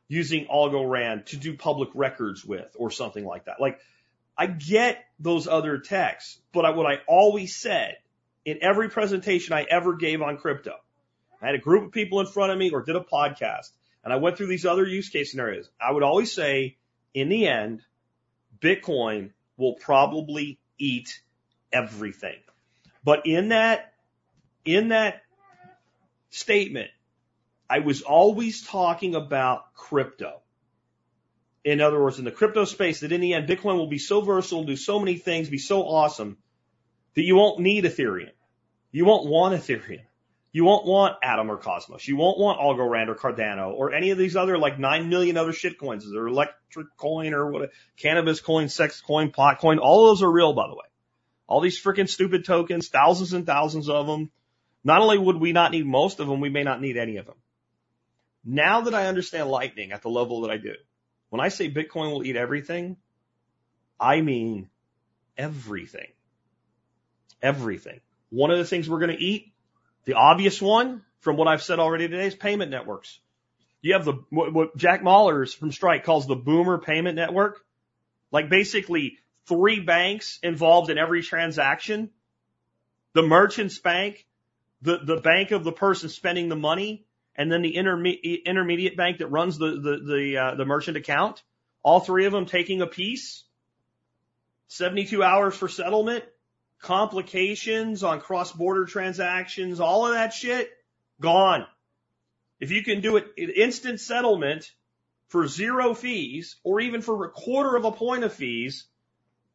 using Algorand to do public records with or something like that. Like, I get those other techs, but I, what I always said in every presentation I ever gave on crypto, I had a group of people in front of me or did a podcast, and I went through these other use case scenarios. I would always say, in the end, Bitcoin will probably eat everything. But in that, in that statement, I was always talking about crypto. In other words, in the crypto space, that in the end, Bitcoin will be so versatile, do so many things, be so awesome that you won't need Ethereum. You won't want Ethereum. You won't want Atom or Cosmos. You won't want Algorand or Cardano or any of these other like nine million other shit coins. Or electric coin or what, cannabis coin, sex coin, pot coin. All those are real, by the way. All these freaking stupid tokens, thousands and thousands of them. Not only would we not need most of them, we may not need any of them. Now that I understand Lightning at the level that I do, when I say Bitcoin will eat everything, I mean everything. Everything. One of the things we're going to eat, the obvious one from what I've said already today, is payment networks. You have the what Jack Mallers from Strike calls the boomer payment network. Like basically three banks involved in every transaction. The merchant's bank, the, the bank of the person spending the money, and then the interme- intermediate bank that runs the the the, uh, the merchant account, all three of them taking a piece, seventy-two hours for settlement, complications on cross-border transactions, all of that shit, gone. If you can do it instant settlement for zero fees or even for a quarter of a point of fees,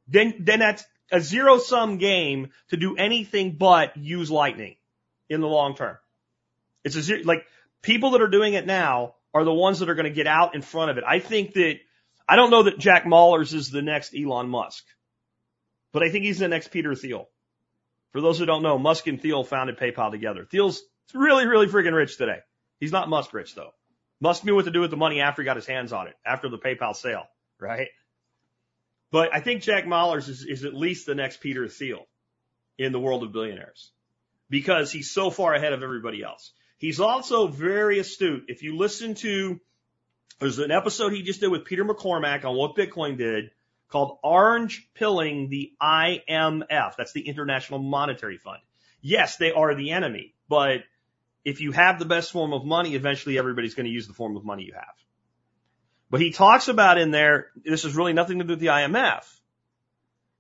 then then that's a zero-sum game to do anything but use Lightning in the long term. It's a zero, like. People that are doing it now are the ones that are going to get out in front of it. I think that, I don't know that Jack Mallers is the next Elon Musk, but I think he's the next Peter Thiel. For those who don't know, Musk and Thiel founded PayPal together. Thiel's really, really freaking rich today. He's not Musk rich, though. Musk knew what to do with the money after he got his hands on it, after the PayPal sale, right? But I think Jack Mallers is, is at least the next Peter Thiel in the world of billionaires because he's so far ahead of everybody else. He's also very astute. If you listen to, there's an episode he just did with Peter McCormack on what Bitcoin did called Orange Pilling the I M F. That's the International Monetary Fund. Yes, they are the enemy, but if you have the best form of money, eventually everybody's going to use the form of money you have. But he talks about in there, this is really nothing to do with the I M F.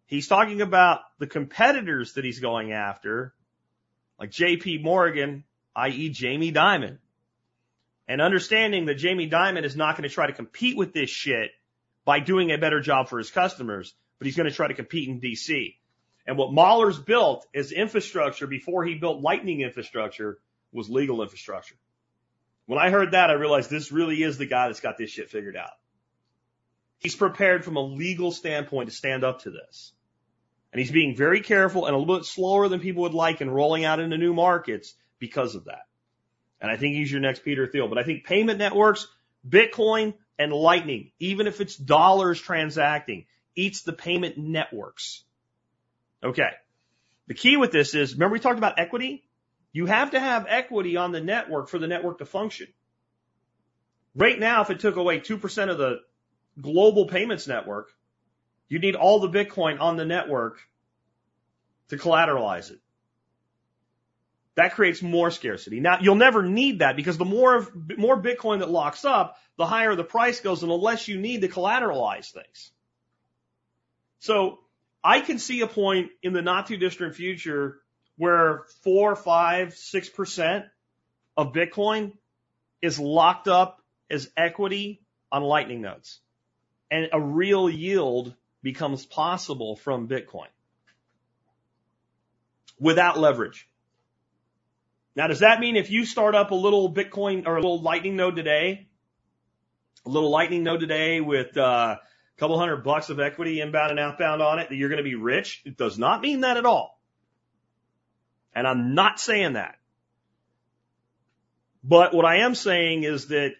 He's talking about the competitors that he's going after, like J P Morgan, that is. Jamie Dimon, and understanding that Jamie Dimon is not going to try to compete with this shit by doing a better job for his customers, but he's going to try to compete in D C. And what Mallers built as infrastructure before he built Lightning infrastructure was legal infrastructure. When I heard that, I realized this really is the guy that's got this shit figured out. He's prepared from a legal standpoint to stand up to this. And he's being very careful and a little bit slower than people would like in rolling out into new markets because of that. And I think he's your next Peter Thiel. But I think payment networks, Bitcoin, and Lightning, even if it's dollars transacting, eats the payment networks. Okay. The key with this is, remember we talked about equity? You have to have equity on the network for the network to function. Right now, if it took away two percent of the global payments network, you need all the Bitcoin on the network to collateralize it. That creates more scarcity. Now, you'll never need that because the more of, more Bitcoin that locks up, the higher the price goes and the less you need to collateralize things. So I can see a point in the not too distant future where four, five, six percent of Bitcoin is locked up as equity on Lightning nodes. And a real yield becomes possible from Bitcoin without leverage. Now, does that mean if you start up a little Bitcoin or a little Lightning node today, a little Lightning node today with uh, a couple hundred bucks of equity inbound and outbound on it, that you're going to be rich? It does not mean that at all. And I'm not saying that. But what I am saying is that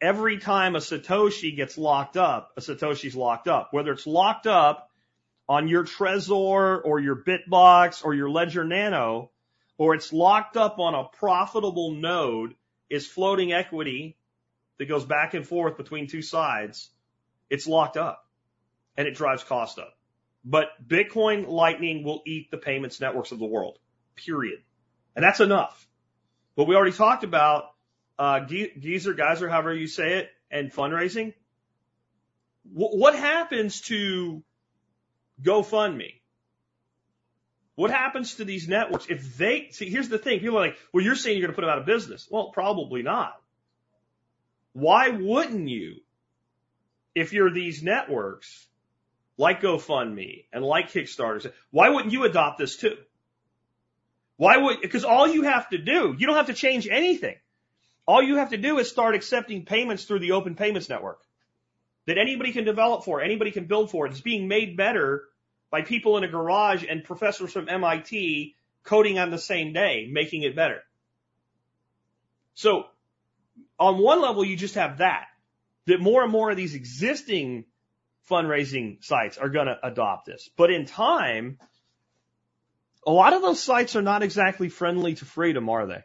every time a Satoshi gets locked up, a Satoshi's locked up, whether it's locked up on your Trezor or your Bitbox or your Ledger Nano, or it's locked up on a profitable node, is floating equity that goes back and forth between two sides. It's locked up, and it drives cost up. But Bitcoin Lightning will eat the payments networks of the world, period. And that's enough. But we already talked about uh, Ge- Geyser, Geyser, however you say it, and fundraising. W- what happens to GoFundMe? What happens to these networks if they see? Here's the thing: people are like, "Well, you're saying you're going to put them out of business." Well, probably not. Why wouldn't you? If you're these networks, like GoFundMe and like Kickstarter, why wouldn't you adopt this too? Why would? Because all you have to do, you don't have to change anything. All you have to do is start accepting payments through the Open Payments Network that anybody can develop for, anybody can build for. It's being made better by people in a garage and professors from M I T coding on the same day, making it better. So on one level, you just have that, that more and more of these existing fundraising sites are going to adopt this. But in time, a lot of those sites are not exactly friendly to freedom, are they?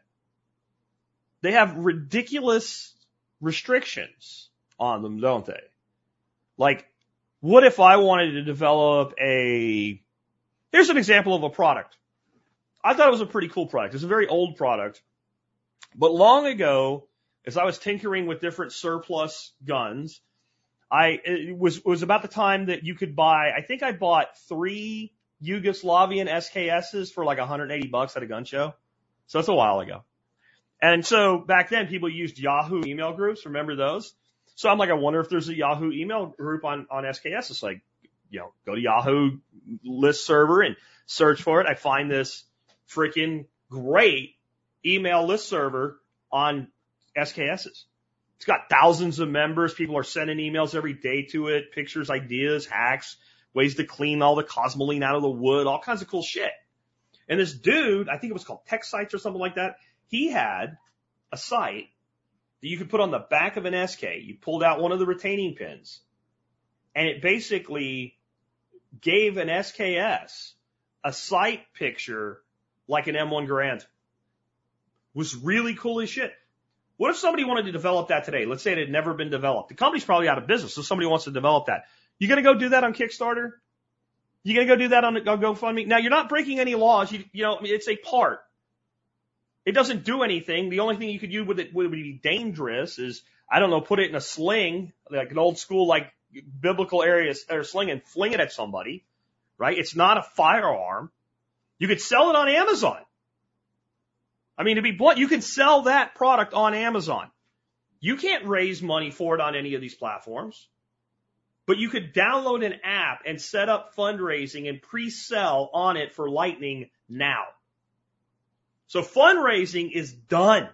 They have ridiculous restrictions on them, don't they? Like, what if I wanted to develop a, here's an example of a product. I thought it was a pretty cool product. It's a very old product. But long ago, as I was tinkering with different surplus guns, I, it was, it was about the time that you could buy, I think I bought three Yugoslavian S K S's for like one hundred eighty bucks at a gun show. So that's a while ago. And so back then people used Yahoo email groups. Remember those? So I'm like, I wonder if there's a Yahoo email group on, on S K S. It's like, you know, go to Yahoo list server and search for it. I find this freaking great email list server on S K S's. It's got thousands of members. People are sending emails every day to it, pictures, ideas, hacks, ways to clean all the cosmoline out of the wood, all kinds of cool shit. And this dude, I think it was called Tech Sites or something like that, he had a site that you could put on the back of an S K. You pulled out one of the retaining pins, and it basically gave an S K S a sight picture like an M one Garand. It was really cool as shit. What if somebody wanted to develop that today? Let's say it had never been developed. The company's probably out of business, so somebody wants to develop that. You going to go do that on Kickstarter? You going to go do that on, on GoFundMe? Now, you're not breaking any laws. You, you know, it's a part. It doesn't do anything. The only thing you could do with it would be dangerous is, I don't know, put it in a sling, like an old school, like biblical area or sling, and fling it at somebody, right? It's not a firearm. You could sell it on Amazon. I mean, to be blunt, you can sell that product on Amazon. You can't raise money for it on any of these platforms, but you could download an app and set up fundraising and pre-sell on it for Lightning now. So fundraising is done.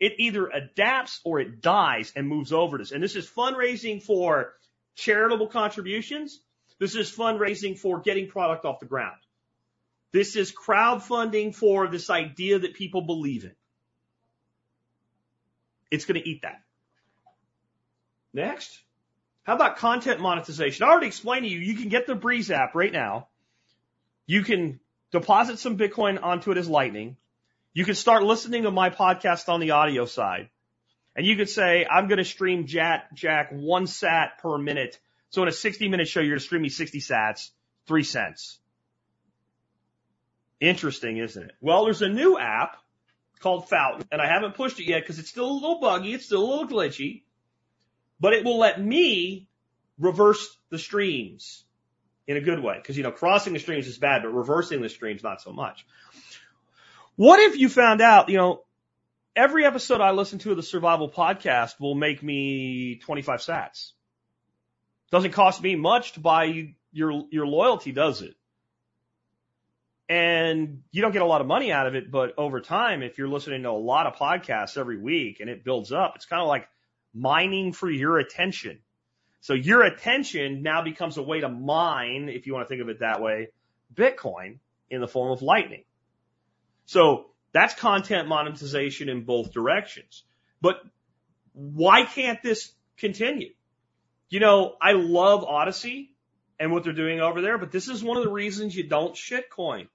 It either adapts or it dies and moves over to this. And this is fundraising for charitable contributions. This is fundraising for getting product off the ground. This is crowdfunding for this idea that people believe in. It's going to eat that. Next, how about content monetization? I already explained to you, you can get the Breeze app right now. You can deposit some Bitcoin onto it as Lightning. You can start listening to my podcast on the audio side. And you could say, I'm going to stream Jack, Jack one sat per minute. So in a sixty-minute show, you're going to stream me sixty sats, three cents. Interesting, isn't it? Well, there's a new app called Fountain, and I haven't pushed it yet because it's still a little buggy. It's still a little glitchy. But it will let me reverse the streams in a good way. Because, you know, crossing the streams is bad, but reversing the streams, not so much. What if you found out, you know, every episode I listen to of the Survival Podcast will make me twenty-five sats. Doesn't cost me much to buy your your loyalty, does it? And you don't get a lot of money out of it, but over time, if you're listening to a lot of podcasts every week and it builds up, it's kind of like mining for your attention. So your attention now becomes a way to mine, if you want to think of it that way, Bitcoin in the form of Lightning. So that's content monetization in both directions. But why can't this continue? You know, I love Odyssey and what they're doing over there, but this is one of the reasons you don't shitcoin.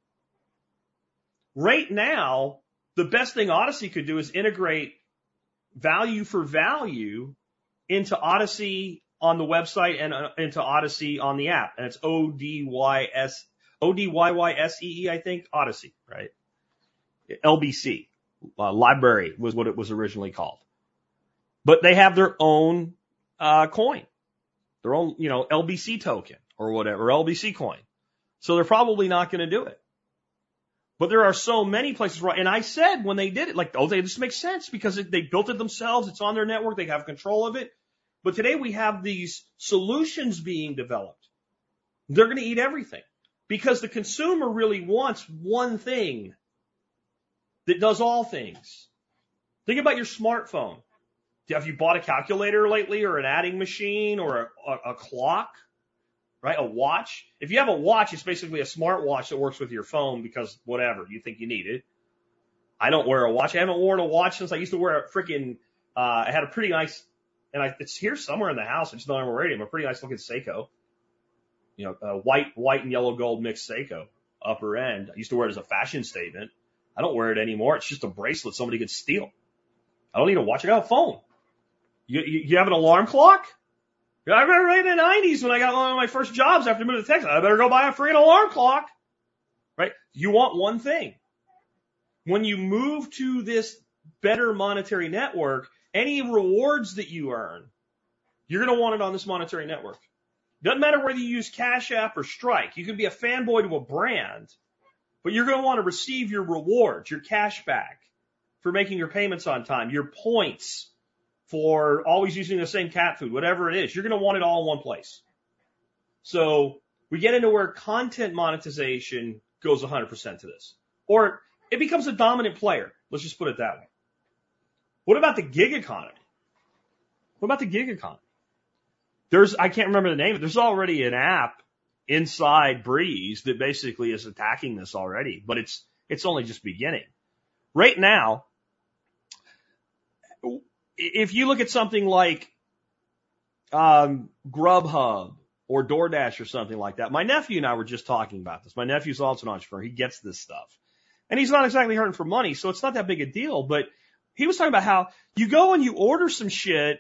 Right now, the best thing Odyssey could do is integrate value for value into Odyssey on the website and uh, into Odyssey on the app. And it's O D Y S, O D Y Y S E E, I think, Odyssey, right? L B C, uh, Library was what it was originally called. But they have their own uh coin, their own, you know, L B C token or whatever, L B C coin. So they're probably not going to do it. But there are so many places where, and I said when they did it, like, oh, they just make sense because they built it themselves. It's on their network. They have control of it. But today we have these solutions being developed. They're going to eat everything because the consumer really wants one thing that does all things. Think about your smartphone. Have you bought a calculator lately or an adding machine or a, a, a clock, right? A watch. If you have a watch, it's basically a smart watch that works with your phone because whatever, you think you need it. I don't wear a watch. I haven't worn a watch since I used to wear a freaking, uh, I had a pretty nice, and I, it's here somewhere in the house. I just don't remember where it is. A pretty nice looking Seiko, you know, a white, white and yellow gold mixed Seiko upper end. I used to wear it as a fashion statement. I don't wear it anymore. It's just a bracelet somebody could steal. I don't need a watch. I got a phone. You, you, you have an alarm clock? I remember right in the nineties when I got one of my first jobs after moving to Texas. I better go buy a freaking alarm clock, right? You want one thing. When you move to this better monetary network, any rewards that you earn, you're going to want it on this monetary network. Doesn't matter whether you use Cash App or Strike. You can be a fanboy to a brand, but you're going to want to receive your rewards, your cash back for making your payments on time, your points for always using the same cat food, whatever it is. You're going to want it all in one place. So we get into where content monetization goes one hundred percent to this. Or it becomes a dominant player. Let's just put it that way. What about the gig economy? What about the gig economy? There's, I can't remember the name, but there's already an app inside Breeze that basically is attacking this already, but it's it's only just beginning. Right now, if you look at something like um Grubhub or DoorDash or something like that, my nephew and I were just talking about this. My nephew's also an entrepreneur. He gets this stuff. And he's not exactly hurting for money, so it's not that big a deal. But he was talking about how you go and you order some shit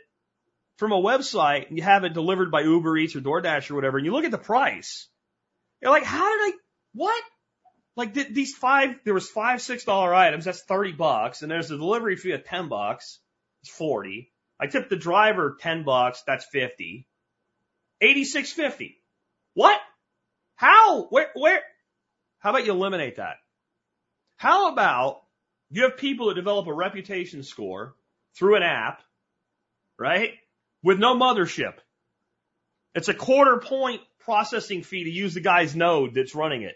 from a website and you have it delivered by Uber Eats or DoorDash or whatever, and you look at the price. You're like, how did I – what? Like th- these five – there was five, six dollar items. That's thirty bucks, and there's a delivery fee of ten bucks. It's forty. I tipped the driver ten bucks. That's fifty. eighty-six fifty. What? How? Where? Where? How about you eliminate that? How about you have people that develop a reputation score through an app right? With no mothership. It's a quarter point processing fee to use the guy's node that's running it,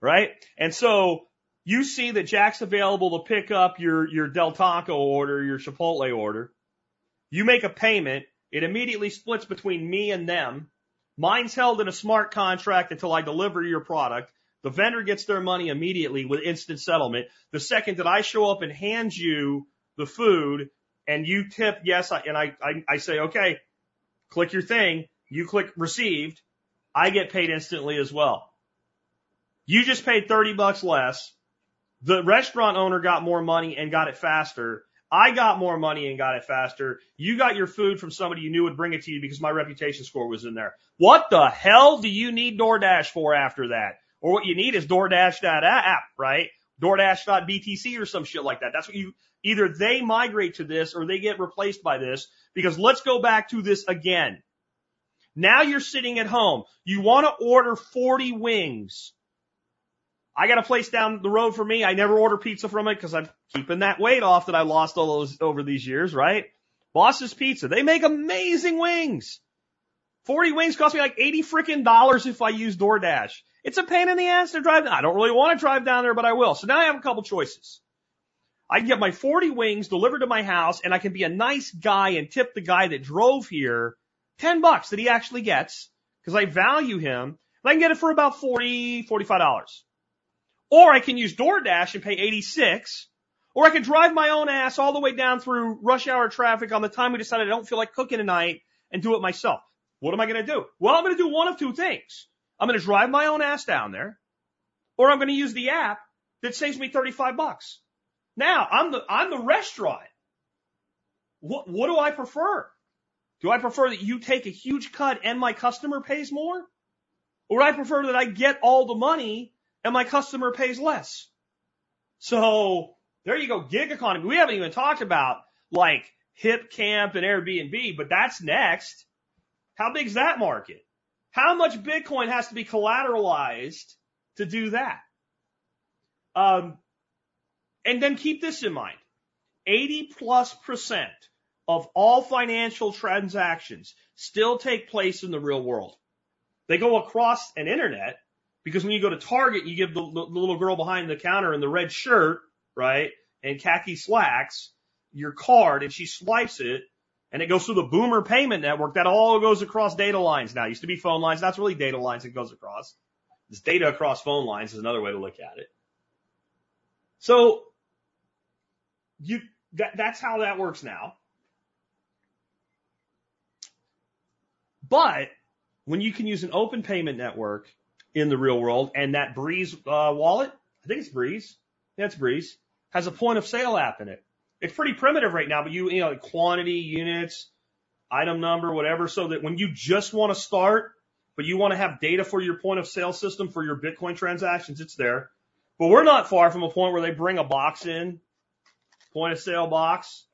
right? And so you see that Jack's available to pick up your, your Del Taco order, your Chipotle order. You make a payment. It immediately splits between me and them. Mine's held in a smart contract until I deliver your product. The vendor gets their money immediately with instant settlement. The second that I show up and hand you the food and you tip yes, and I, I, I say, okay, click your thing. You click received. I get paid instantly as well. You just paid thirty bucks less. The restaurant owner got more money and got it faster. I got more money and got it faster. You got your food from somebody you knew would bring it to you because my reputation score was in there. What the hell do you need DoorDash for after that? Or what you need is DoorDash that app, right? DoorDash dot B T C or some shit like that. That's what you, either they migrate to this or they get replaced by this, because let's go back to this again. Now you're sitting at home. You want to order forty wings. I got a place down the road for me. I never order pizza from it because I'm keeping that weight off that I lost all those over these years, right? Boss's Pizza. They make amazing wings. forty wings cost me like eighty freaking dollars if I use DoorDash. It's a pain in the ass to drive. I don't really want to drive down there, but I will. So now I have a couple choices. I can get my forty wings delivered to my house, and I can be a nice guy and tip the guy that drove here ten bucks that he actually gets because I value him. And I can get it for about forty, forty-five dollars. Or I can use DoorDash and pay eighty-six dollars, or I can drive my own ass all the way down through rush hour traffic on the time we decided I don't feel like cooking tonight and do it myself. What am I going to do? Well, I'm going to do one of two things. I'm going to drive my own ass down there, or I'm going to use the app that saves me thirty-five bucks. Now, I'm the I'm the restaurant. What what do I prefer? Do I prefer that you take a huge cut and my customer pays more? Or do I prefer that I get all the money and my customer pays less? So there you go, gig economy. We haven't even talked about like Hip Camp and Airbnb, but that's next. How big's that market? How much Bitcoin has to be collateralized to do that? Um, and then keep this in mind. eighty plus percent of all financial transactions still take place in the real world. They go across an internet. Because when you go to Target, you give the, the little girl behind the counter in the red shirt, right, and khaki slacks, your card, and she swipes it, and it goes through the Boomer payment network. That all goes across data lines now. It used to be phone lines. That's really data lines it goes across. It's data across phone lines is another way to look at it. So you that, that's how that works now. But when you can use an open payment network in the real world, and that Breeze uh, wallet, I think it's Breeze, that's Breeze, has a point of sale app in it. It's pretty primitive right now, but you, you know, like quantity, units, item number, whatever, so that when you just want to start, but you want to have data for your point of sale system for your Bitcoin transactions, it's there. But we're not far from a point where they bring a box in, point of sale box,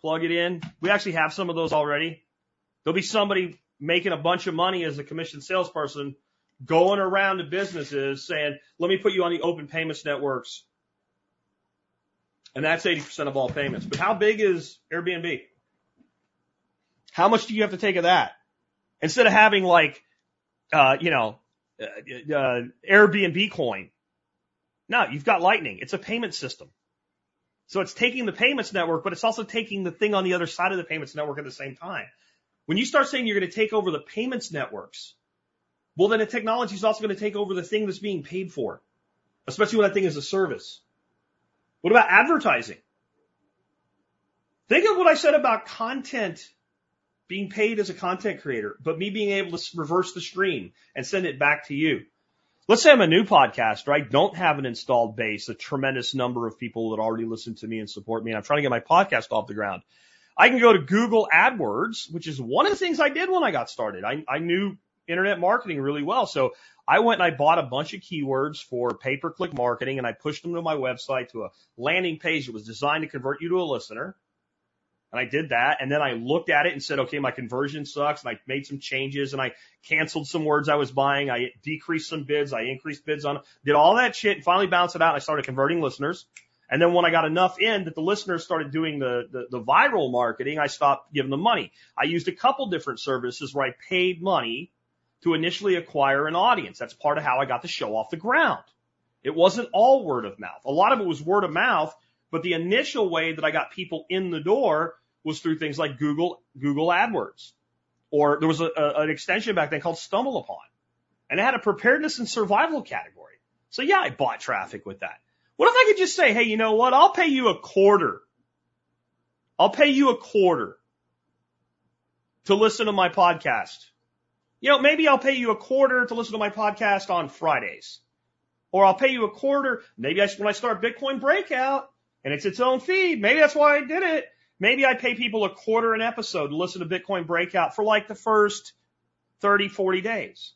plug it in. We actually have some of those already. There'll be somebody making a bunch of money as a commission salesperson going around to businesses saying, let me put you on the open payments networks. And that's eighty percent of all payments. But how big is Airbnb? How much do you have to take of that? Instead of having like, uh, you know, uh, uh, Airbnb coin. No, you've got Lightning. It's a payment system. So it's taking the payments network, but it's also taking the thing on the other side of the payments network at the same time. When you start saying you're going to take over the payments networks, well, then the technology is also going to take over the thing that's being paid for, especially when that thing is a service. What about advertising? Think of what I said about content being paid as a content creator, but me being able to reverse the stream and send it back to you. Let's say I'm a new podcaster. I don't have an installed base, a tremendous number of people that already listen to me and support me, and I'm trying to get my podcast off the ground. I can go to Google AdWords, which is one of the things I did when I got started. I, I knew internet marketing really well. So I went and I bought a bunch of keywords for pay-per-click marketing, and I pushed them to my website to a landing page that was designed to convert you to a listener. And I did that. And then I looked at it and said, okay, my conversion sucks. And I made some changes and I canceled some words I was buying. I decreased some bids. I increased bids on, did all that shit and finally balanced it out. And I started converting listeners. And then when I got enough in that the listeners started doing the, the, the viral marketing, I stopped giving them money. I used a couple different services where I paid money to initially acquire an audience. That's part of how I got the show off the ground. It wasn't all word of mouth. A lot of it was word of mouth, but the initial way that I got people in the door was through things like Google, Google AdWords. Or there was a, a, an extension back then called Stumble Upon. And it had a preparedness and survival category. So yeah, I bought traffic with that. What if I could just say, hey, you know what? I'll pay you a quarter. I'll pay you a quarter to listen to my podcast. You know, maybe I'll pay you a quarter to listen to my podcast on Fridays. Or I'll pay you a quarter. Maybe I, when I start Bitcoin Breakout and it's its own feed, maybe that's why I did it. Maybe I pay people a quarter an episode to listen to Bitcoin Breakout for like the first thirty, forty days.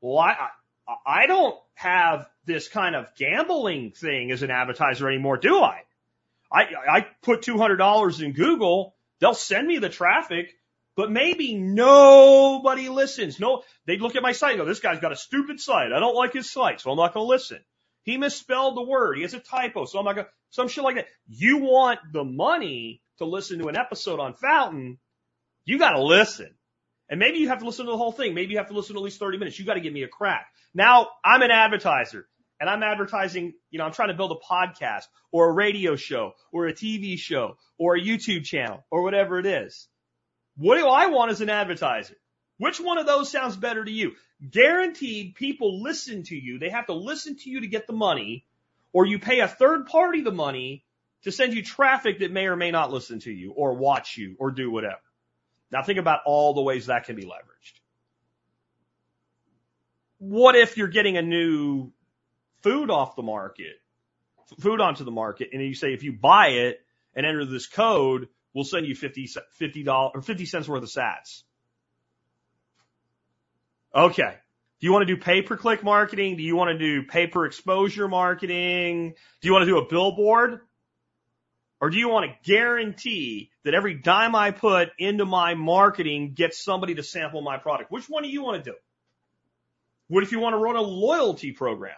Well, I, I, I don't have this kind of gambling thing as an advertiser anymore, do I? I, I put two hundred dollars in Google. They'll send me the traffic, but maybe nobody listens. No, they look at my site and go, this guy's got a stupid site. I don't like his site, so I'm not going to listen. He misspelled the word. He has a typo, so I'm not going to, some shit like that. You want the money to listen to an episode on Fountain, you got to listen. And maybe you have to listen to the whole thing. Maybe you have to listen to at least thirty minutes. You got to give me a crack. Now, I'm an advertiser, and I'm advertising, you know, I'm trying to build a podcast or a radio show or a T V show or a YouTube channel or whatever it is. What do I want as an advertiser? Which one of those sounds better to you? Guaranteed people listen to you. They have to listen to you to get the money, or you pay a third party the money to send you traffic that may or may not listen to you or watch you or do whatever. Now think about all the ways that can be leveraged. What if you're getting a new food off the market, food onto the market, and you say if you buy it and enter this code, we'll send you fifty dollars or fifty cents worth of sats. Okay. Do you want to do pay-per-click marketing? Do you want to do pay-per-exposure marketing? Do you want to do a billboard? Or do you want to guarantee that every dime I put into my marketing gets somebody to sample my product? Which one do you want to do? What if you want to run a loyalty program?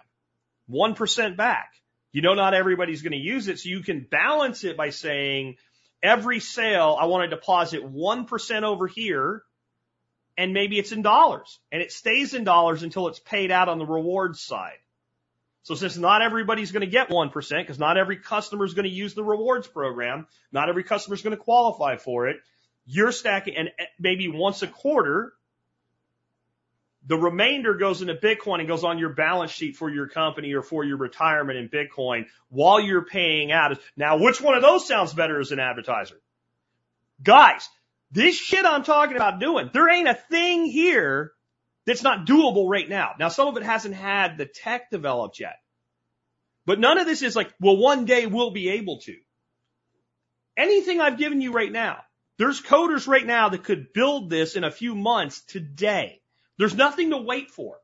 one percent back. You know not everybody's going to use it, so you can balance it by saying every sale I want to deposit one percent over here, and maybe it's in dollars, and it stays in dollars until it's paid out on the rewards side. So since not everybody's going to get one percent, because not every customer is going to use the rewards program, not every customer is going to qualify for it, you're stacking, and maybe once a quarter, the remainder goes into Bitcoin and goes on your balance sheet for your company or for your retirement in Bitcoin while you're paying out. Now, which one of those sounds better as an advertiser? Guys, this shit I'm talking about doing, there ain't a thing here that's not doable right now. Now, some of it hasn't had the tech developed yet. But none of this is like, well, one day we'll be able to. Anything I've given you right now, there's coders right now that could build this in a few months today. There's nothing to wait for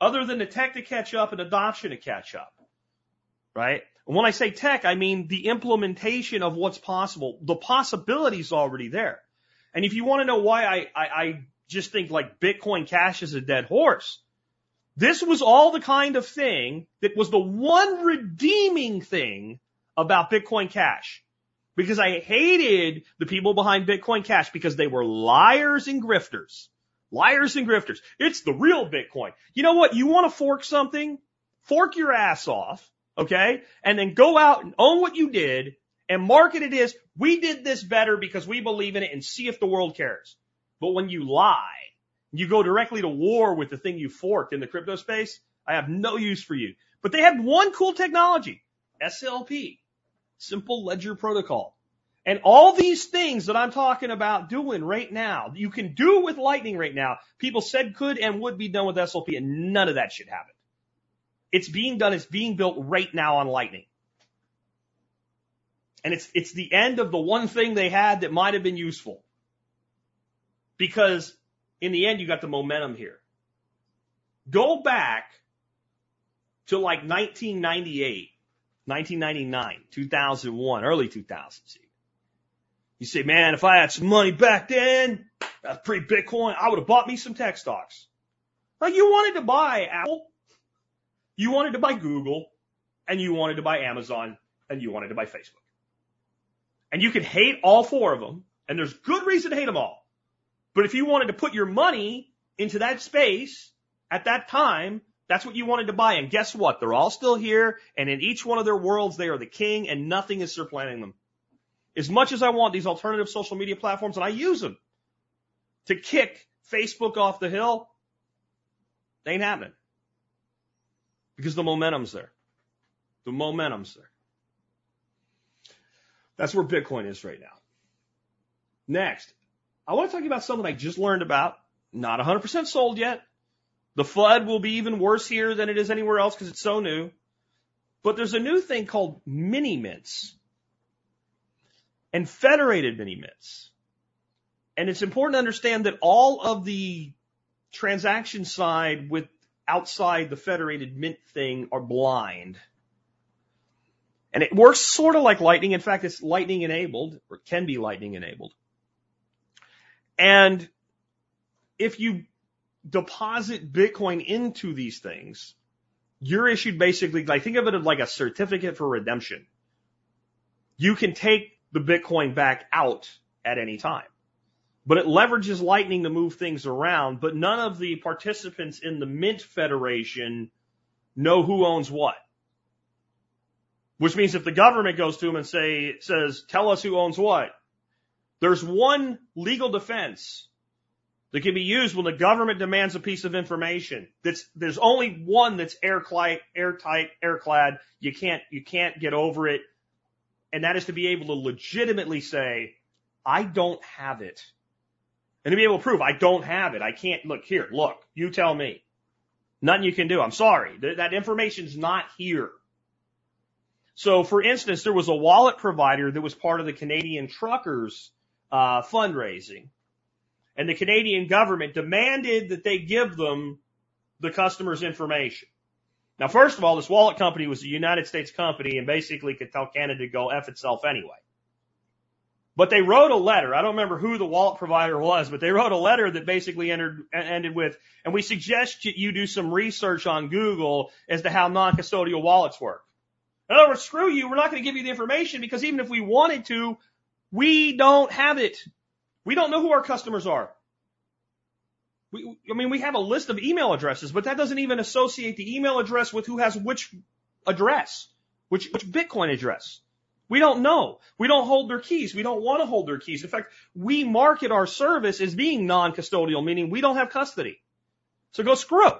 other than the tech to catch up and adoption to catch up, right? And when I say tech, I mean the implementation of what's possible. The possibility's already there. And if you want to know why I, I, I just think like Bitcoin Cash is a dead horse. This was all the kind of thing that was the one redeeming thing about Bitcoin Cash, because I hated the people behind Bitcoin Cash because they were liars and grifters, liars and grifters. It's the real Bitcoin. You know what? You want to fork something? Fork your ass off, okay? And then go out and own what you did and market it as we did this better because we believe in it and see if the world cares. But when you lie, you go directly to war with the thing you forked in the crypto space. I have no use for you. But they had one cool technology, S L P, Simple Ledger Protocol. And all these things that I'm talking about doing right now, you can do with Lightning right now, people said could and would be done with S L P, and none of that shit happened. It's being done. It's being built right now on Lightning. And it's it's the end of the one thing they had that might have been useful. Because in the end, you got the momentum here. Go back to like nineteen ninety-eight, nineteen ninety-nine, two thousand one, early two thousands. You say, man, if I had some money back then, that's pre-Bitcoin, I would have bought me some tech stocks. Like you wanted to buy Apple. You wanted to buy Google. and you wanted to buy Amazon, and you wanted to buy Facebook. And you could hate all four of them, and there's good reason to hate them all. But if you wanted to put your money into that space at that time, that's what you wanted to buy. And guess what? They're all still here, and in each one of their worlds, they are the king, and nothing is supplanting them. As much as I want these alternative social media platforms, and I use them to kick Facebook off the hill, it ain't happening. Because the momentum's there. The momentum's there. That's where Bitcoin is right now. Next, I want to talk about something I just learned about. Not one hundred percent sold yet. The F U D will be even worse here than it is anywhere else because it's so new. But there's a new thing called mini mints and federated mini mints. And it's important to understand that all of the transaction side with outside the federated mint thing are blind. And it works sort of like Lightning. In fact, it's Lightning enabled, or can be Lightning enabled. And if you deposit Bitcoin into these things, you're issued basically, like, think of it as like a certificate for redemption. You can take the Bitcoin back out at any time. But it leverages Lightning to move things around, but none of the participants in the Mint Federation know who owns what. Which means if the government goes to them and say says, tell us who owns what, there's one legal defense that can be used when the government demands a piece of information. That's, there's only one that's airtight, airtight, airclad. You can't, you can't get over it. And that is to be able to legitimately say, I don't have it. And to be able to prove I don't have it. I can't, look here, look, you tell me. Nothing you can do. I'm sorry. Th- that information's not here. So, for instance, there was a wallet provider that was part of the Canadian truckers uh fundraising. And the Canadian government demanded that they give them the customer's information. Now, first of all, this wallet company was a United States company and basically could tell Canada to go F itself anyway. But they wrote a letter. I don't remember who the wallet provider was, but they wrote a letter that basically entered, ended with, and we suggest you do some research on Google as to how non-custodial wallets work. In other words, screw you. We're not going to give you the information because even if we wanted to, we don't have it. We don't know who our customers are. We, I mean, we have a list of email addresses, but that doesn't even associate the email address with who has which address, which, which Bitcoin address. We don't know. We don't hold their keys. We don't want to hold their keys. In fact, we market our service as being non-custodial, meaning we don't have custody. So go screw.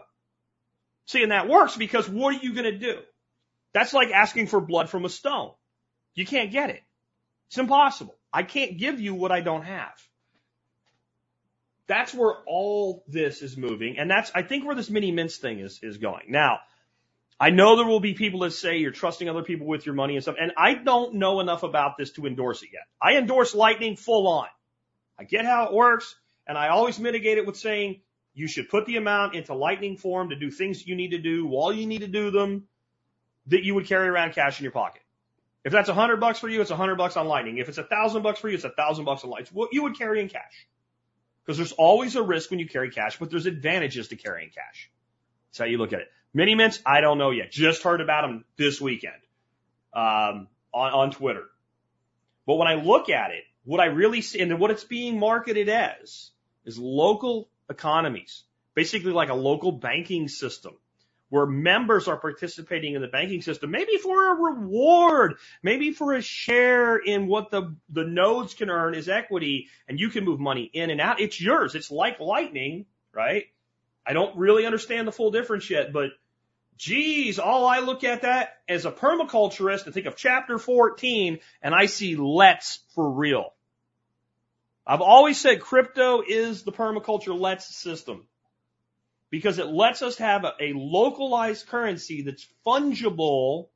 See, and that works because what are you going to do? That's like asking for blood from a stone. You can't get it. It's impossible. I can't give you what I don't have. That's where all this is moving. And that's, I think, where this mini mints thing is, is going. Now, I know there will be people that say you're trusting other people with your money and stuff. And I don't know enough about this to endorse it yet. I endorse Lightning full on. I get how it works. And I always mitigate it with saying you should put the amount into Lightning form to do things you need to do while you need to do them, that you would carry around cash in your pocket. If that's a hundred bucks for you, it's a hundred bucks on Lightning. If it's a thousand bucks for you, it's a thousand bucks on Lightning. It's what you would carry in cash. Because there's always a risk when you carry cash, but there's advantages to carrying cash. That's how you look at it. Mini mints, I don't know yet. Just heard about them this weekend, um, on, on Twitter. But when I look at it, what I really see, and what it's being marketed as, is local economies. Basically like a local banking system, where members are participating in the banking system, maybe for a reward, maybe for a share in what the, the nodes can earn as equity, and you can move money in and out. It's yours. It's like Lightning, right? I don't really understand the full difference yet, but geez, all I look at that as a permaculturist and think of chapter fourteen, and I see let's for real. I've always said crypto is the permaculture let's system. Because it lets us have a, a localized currency that's fungible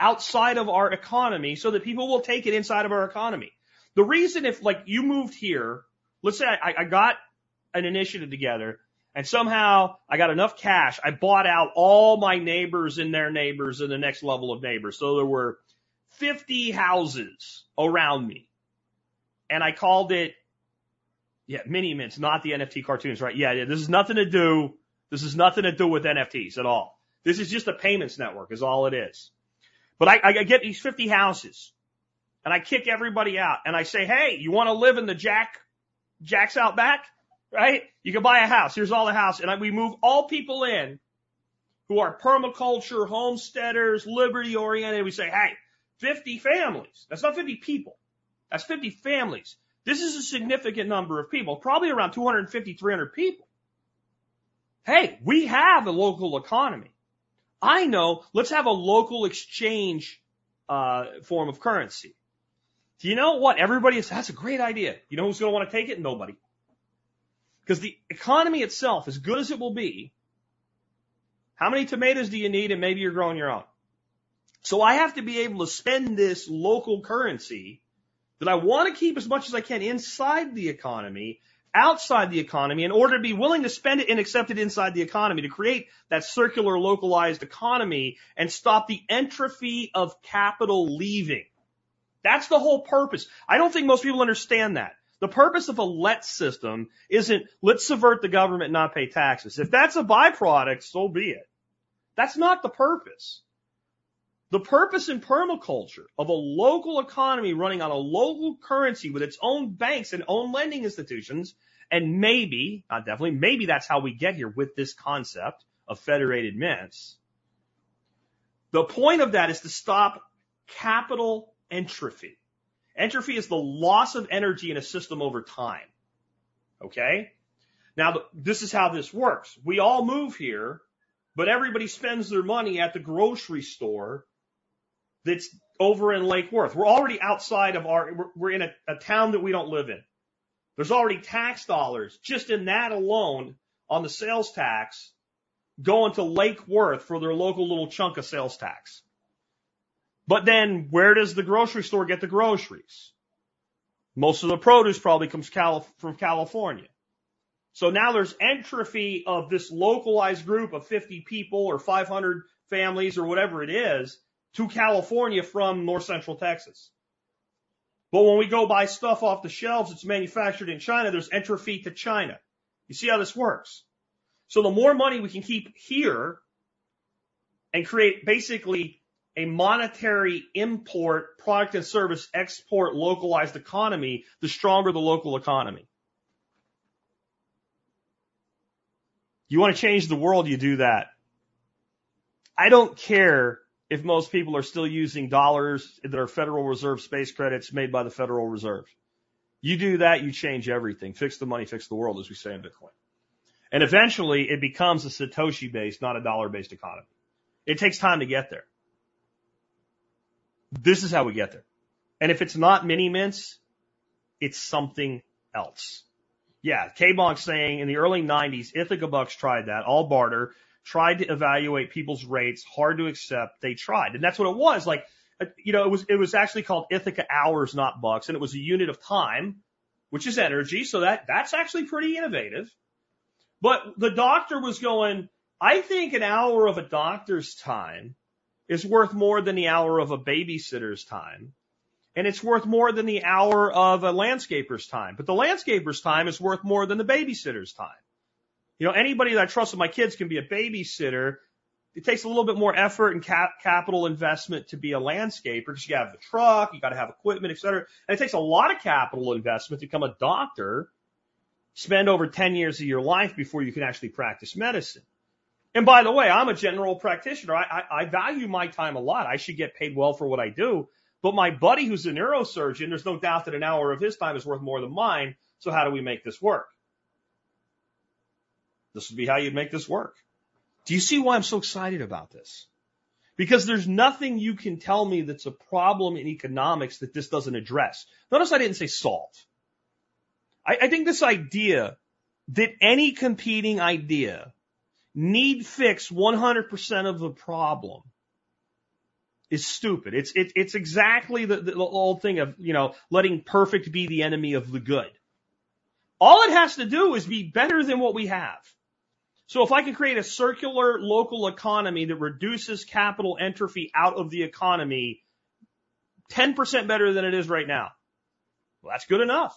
outside of our economy so that people will take it inside of our economy. The reason if, like, you moved here, let's say I, I got an initiative together and somehow I got enough cash, I bought out all my neighbors and their neighbors and the next level of neighbors. So there were fifty houses around me, and I called it, yeah, mini mints, not the N F T cartoons, right? Yeah, yeah, this is nothing to do. This is nothing to do with N F Ts at all. This is just a payments network is all it is. But I, I get these fifty houses, and I kick everybody out, and I say, hey, you want to live in the Jack, Jack's out back, right? You can buy a house. Here's all the house. And I, we move all people in who are permaculture, homesteaders, liberty-oriented. We say, hey, fifty families. That's not fifty people. That's fifty families. This is a significant number of people, probably around two hundred fifty, three hundred people. Hey, we have a local economy. I know, let's have a local exchange uh form of currency. Do you know what? Everybody is, that's a great idea. You know who's going to want to take it? Nobody. Because the economy itself, as good as it will be, how many tomatoes do you need? And maybe you're growing your own. So I have to be able to spend this local currency that I want to keep as much as I can inside the economy, outside the economy, in order to be willing to spend it and accept it inside the economy to create that circular localized economy and stop the entropy of capital leaving. That's the whole purpose. I don't think most people understand that. The purpose of a let system isn't let's subvert the government and not pay taxes. If that's a byproduct, so be it. That's not the purpose. The purpose in permaculture of a local economy running on a local currency with its own banks and own lending institutions, and maybe, not definitely, maybe that's how we get here with this concept of federated mints. The point of that is to stop capital entropy. Entropy is the loss of energy in a system over time. Okay? Now, this is how this works. We all move here, but everybody spends their money at the grocery store that's over in Lake Worth. We're already outside of our, we're in a, a town that we don't live in. There's already tax dollars just in that alone on the sales tax going to Lake Worth for their local little chunk of sales tax. But then where does the grocery store get the groceries? Most of the produce probably comes Calif- from California. So now there's entropy of this localized group of fifty people or five hundred families or whatever it is to California from north central Texas. But when we go buy stuff off the shelves, it's manufactured in China, there's entropy to China. You see how this works? So the more money we can keep here and create basically a monetary import, product and service export, localized economy, the stronger the local economy. You want to change the world, you do that. I don't care if most people are still using dollars that are Federal Reserve space credits made by the Federal Reserve. You do that, you change everything. Fix the money, fix the world, as we say in Bitcoin. And eventually, it becomes a Satoshi-based, not a dollar-based economy. It takes time to get there. This is how we get there. And if it's not mini-mints, it's something else. Yeah, K-Bonk's saying in the early nineties, Ithaca Bucks tried that, all barter, tried to evaluate people's rates, hard to accept, they tried. And that's what it was. Like, you know, it was it was actually called Ithaca Hours, not Bucks, and it was a unit of time, which is energy, so that that's actually pretty innovative. But the doctor was going, I think an hour of a doctor's time is worth more than the hour of a babysitter's time. And it's worth more than the hour of a landscaper's time. But the landscaper's time is worth more than the babysitter's time. You know, anybody that I trust with my kids can be a babysitter. It takes a little bit more effort and cap- capital investment to be a landscaper because you got to have a truck, you got to have equipment, et cetera. And it takes a lot of capital investment to become a doctor, spend over ten years of your life before you can actually practice medicine. And by the way, I'm a general practitioner. I, I, I value my time a lot. I should get paid well for what I do. But my buddy who's a neurosurgeon, there's no doubt that an hour of his time is worth more than mine. So how do we make this work? This would be how you'd make this work. Do you see why I'm so excited about this? Because there's nothing you can tell me that's a problem in economics that this doesn't address. Notice I didn't say solve. I, I think this idea that any competing idea need fix one hundred percent of the problem is stupid. It's it, it's exactly the, the old thing of, you know, letting perfect be the enemy of the good. All it has to do is be better than what we have. So if I can create a circular local economy that reduces capital entropy out of the economy ten percent better than it is right now, well, that's good enough.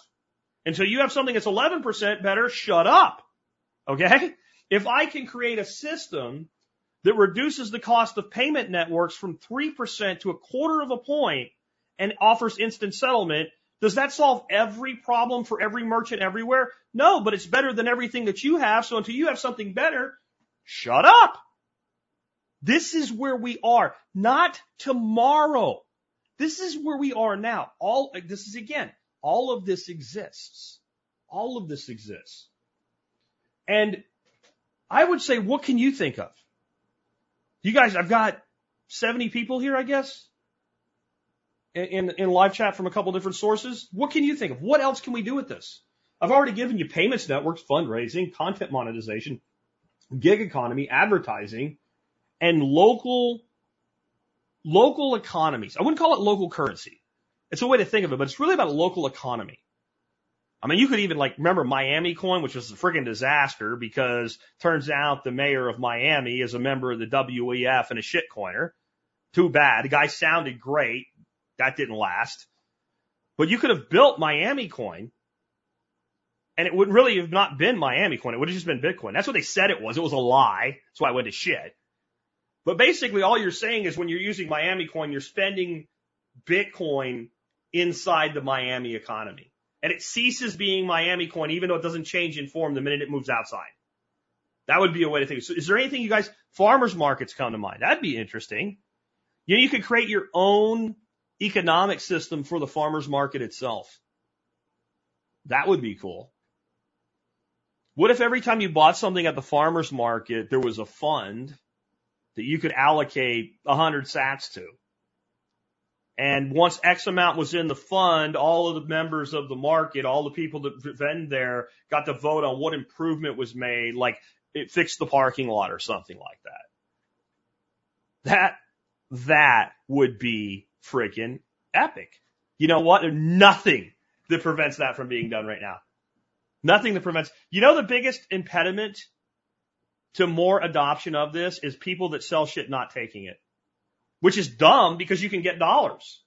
Until you have something that's eleven percent better, shut up. Okay? If I can create a system that reduces the cost of payment networks from three percent to a quarter of a point and offers instant settlement. Does that solve every problem for every merchant everywhere? No, but it's better than everything that you have. So until you have something better, shut up. This is where we are, not tomorrow. This is where we are now. All this is, again, all of this exists. All of this exists. And I would say, what can you think of? You guys, I've got seventy people here, I guess, in, in live chat from a couple different sources. What can you think of? What else can we do with this? I've already given you payments networks, fundraising, content monetization, gig economy, advertising, and local, local economies. I wouldn't call it local currency. It's a way to think of it, but it's really about a local economy. I mean, you could even, like, remember Miami Coin, which was a freaking disaster because turns out the mayor of Miami is a member of the W E F and a shitcoiner. Too bad. The guy sounded great. That didn't last. But you could have built Miami Coin, and it would really have not been Miami Coin. It would have just been Bitcoin. That's what they said it was. It was a lie. That's why I went to shit. But basically, all you're saying is when you're using Miami Coin, you're spending Bitcoin inside the Miami economy. And it ceases being Miami Coin, even though it doesn't change in form the minute it moves outside. That would be a way to think. So is there anything, you guys, farmers markets come to mind? That'd be interesting. You know, you could create your own economic system for the farmers market itself. That would be cool. What if every time you bought something at the farmers market, there was a fund that you could allocate one hundred sats to? And once X amount was in the fund, all of the members of the market, all the people that vend there, got to vote on what improvement was made, like it fixed the parking lot or something like that. That, that would be freaking epic. You know what? There's nothing that prevents that from being done right now. Nothing that prevents. You know, the biggest impediment to more adoption of this is people that sell shit not taking it. Which is dumb because you can get dollars.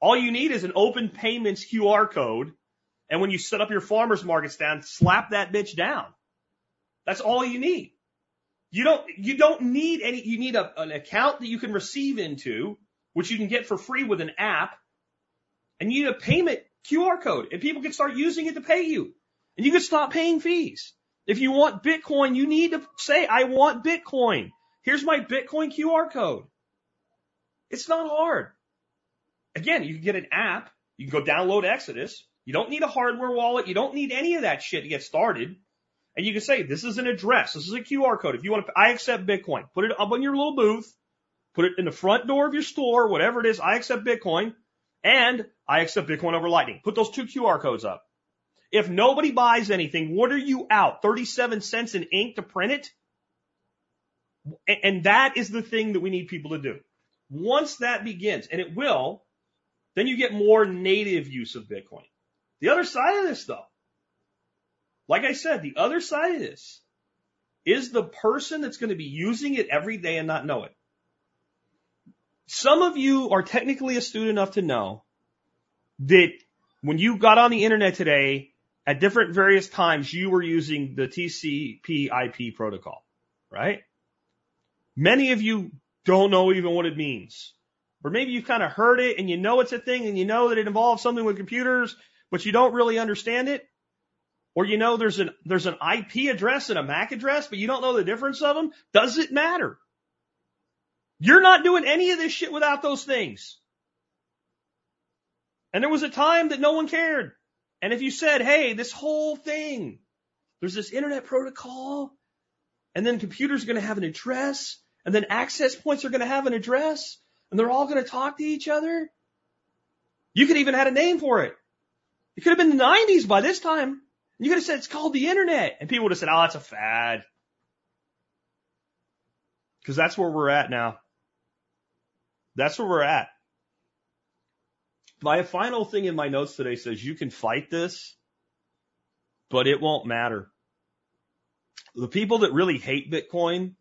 All you need is an open payments Q R code. And when you set up your farmers markets down, slap that bitch down. That's all you need. You don't, you don't need any, you need a, an account that you can receive into, which you can get for free with an app. And you need a payment Q R code, and people can start using it to pay you. And you can stop paying fees. If you want Bitcoin, you need to say, I want Bitcoin. Here's my Bitcoin Q R code. It's not hard. Again, you can get an app. You can go download Exodus. You don't need a hardware wallet. You don't need any of that shit to get started. And you can say, this is an address. This is a Q R code. If you want to, I accept Bitcoin. Put it up on your little booth. Put it in the front door of your store, whatever it is. I accept Bitcoin. And I accept Bitcoin over Lightning. Put those two Q R codes up. If nobody buys anything, what are you out? thirty-seven cents in ink to print it? And that is the thing that we need people to do. Once that begins, and it will, then you get more native use of Bitcoin. The other side of this, though, like I said, the other side of this is the person that's going to be using it every day and not know it. Some of you are technically astute enough to know that when you got on the internet today, at different various times, you were using the T C P I P protocol, right? Many of you don't know even what it means. Or maybe you've kind of heard it and you know it's a thing and you know that it involves something with computers, but you don't really understand it. Or you know there's an there's an I P address and a MAC address, but you don't know the difference of them. Does it matter? You're not doing any of this shit without those things. And there was a time that no one cared. And if you said, hey, this whole thing, there's this internet protocol, and then computers are going to have an address, and then access points are going to have an address, and they're all going to talk to each other. You could even have a name for it. It could have been the nineties by this time. You could have said it's called the internet. And people would have said, oh, it's a fad. Because that's where we're at now. That's where we're at. My final thing in my notes today says you can fight this, but it won't matter. The people that really hate Bitcoin,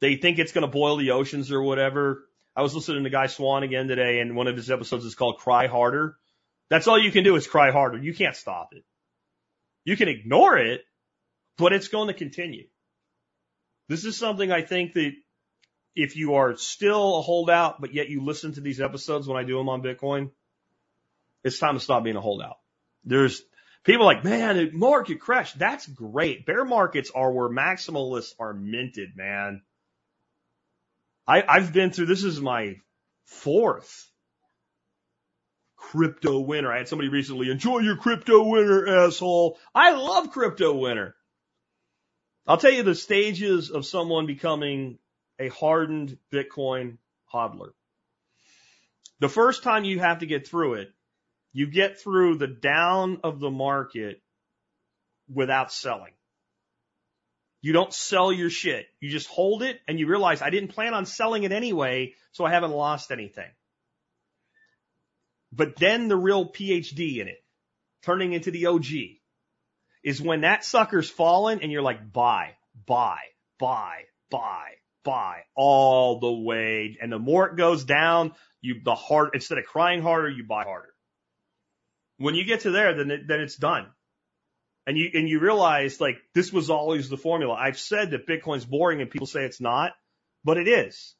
they think it's going to boil the oceans or whatever. I was listening to Guy Swan again today, and one of his episodes is called Cry Harder. That's all you can do is cry harder. You can't stop it. You can ignore it, but it's going to continue. This is something I think that if you are still a holdout, but yet you listen to these episodes when I do them on Bitcoin, it's time to stop being a holdout. There's people like, man, the market crashed. That's great. Bear markets are where maximalists are minted, man. I, I've been through, this is my fourth crypto winter. I had somebody recently, enjoy your crypto winter, asshole. I love crypto winter. I'll tell you the stages of someone becoming a hardened Bitcoin hodler. The first time you have to get through it, you get through the down of the market without selling. You don't sell your shit. You just hold it and you realize I didn't plan on selling it anyway, so I haven't lost anything. But then the real PhD in it, turning into the O G, is when that sucker's fallen and you're like, buy, buy, buy, buy, buy all the way. And the more it goes down, you the hard, instead of crying harder, you buy harder. When you get to there, then it, then it's done. And you, and you realize, like, this was always the formula. I've said that Bitcoin's boring and people say it's not, but it is.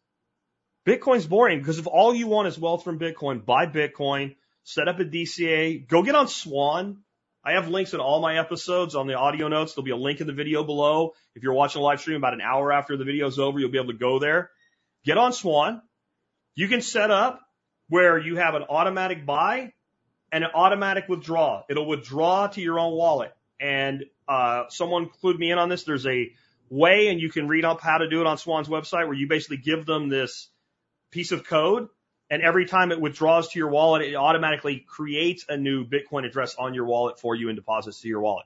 Bitcoin's boring because if all you want is wealth from Bitcoin, buy Bitcoin, set up a D C A, go get on Swan. I have links in all my episodes on the audio notes. There'll be a link in the video below. If you're watching a live stream about an hour after the video's over, you'll be able to go there. Get on Swan. You can set up where you have an automatic buy and an automatic withdraw. It'll withdraw to your own wallet. And uh someone clued me in on this. There's a way, and you can read up how to do it on Swan's website, where you basically give them this piece of code, and every time it withdraws to your wallet, it automatically creates a new Bitcoin address on your wallet for you and deposits to your wallet.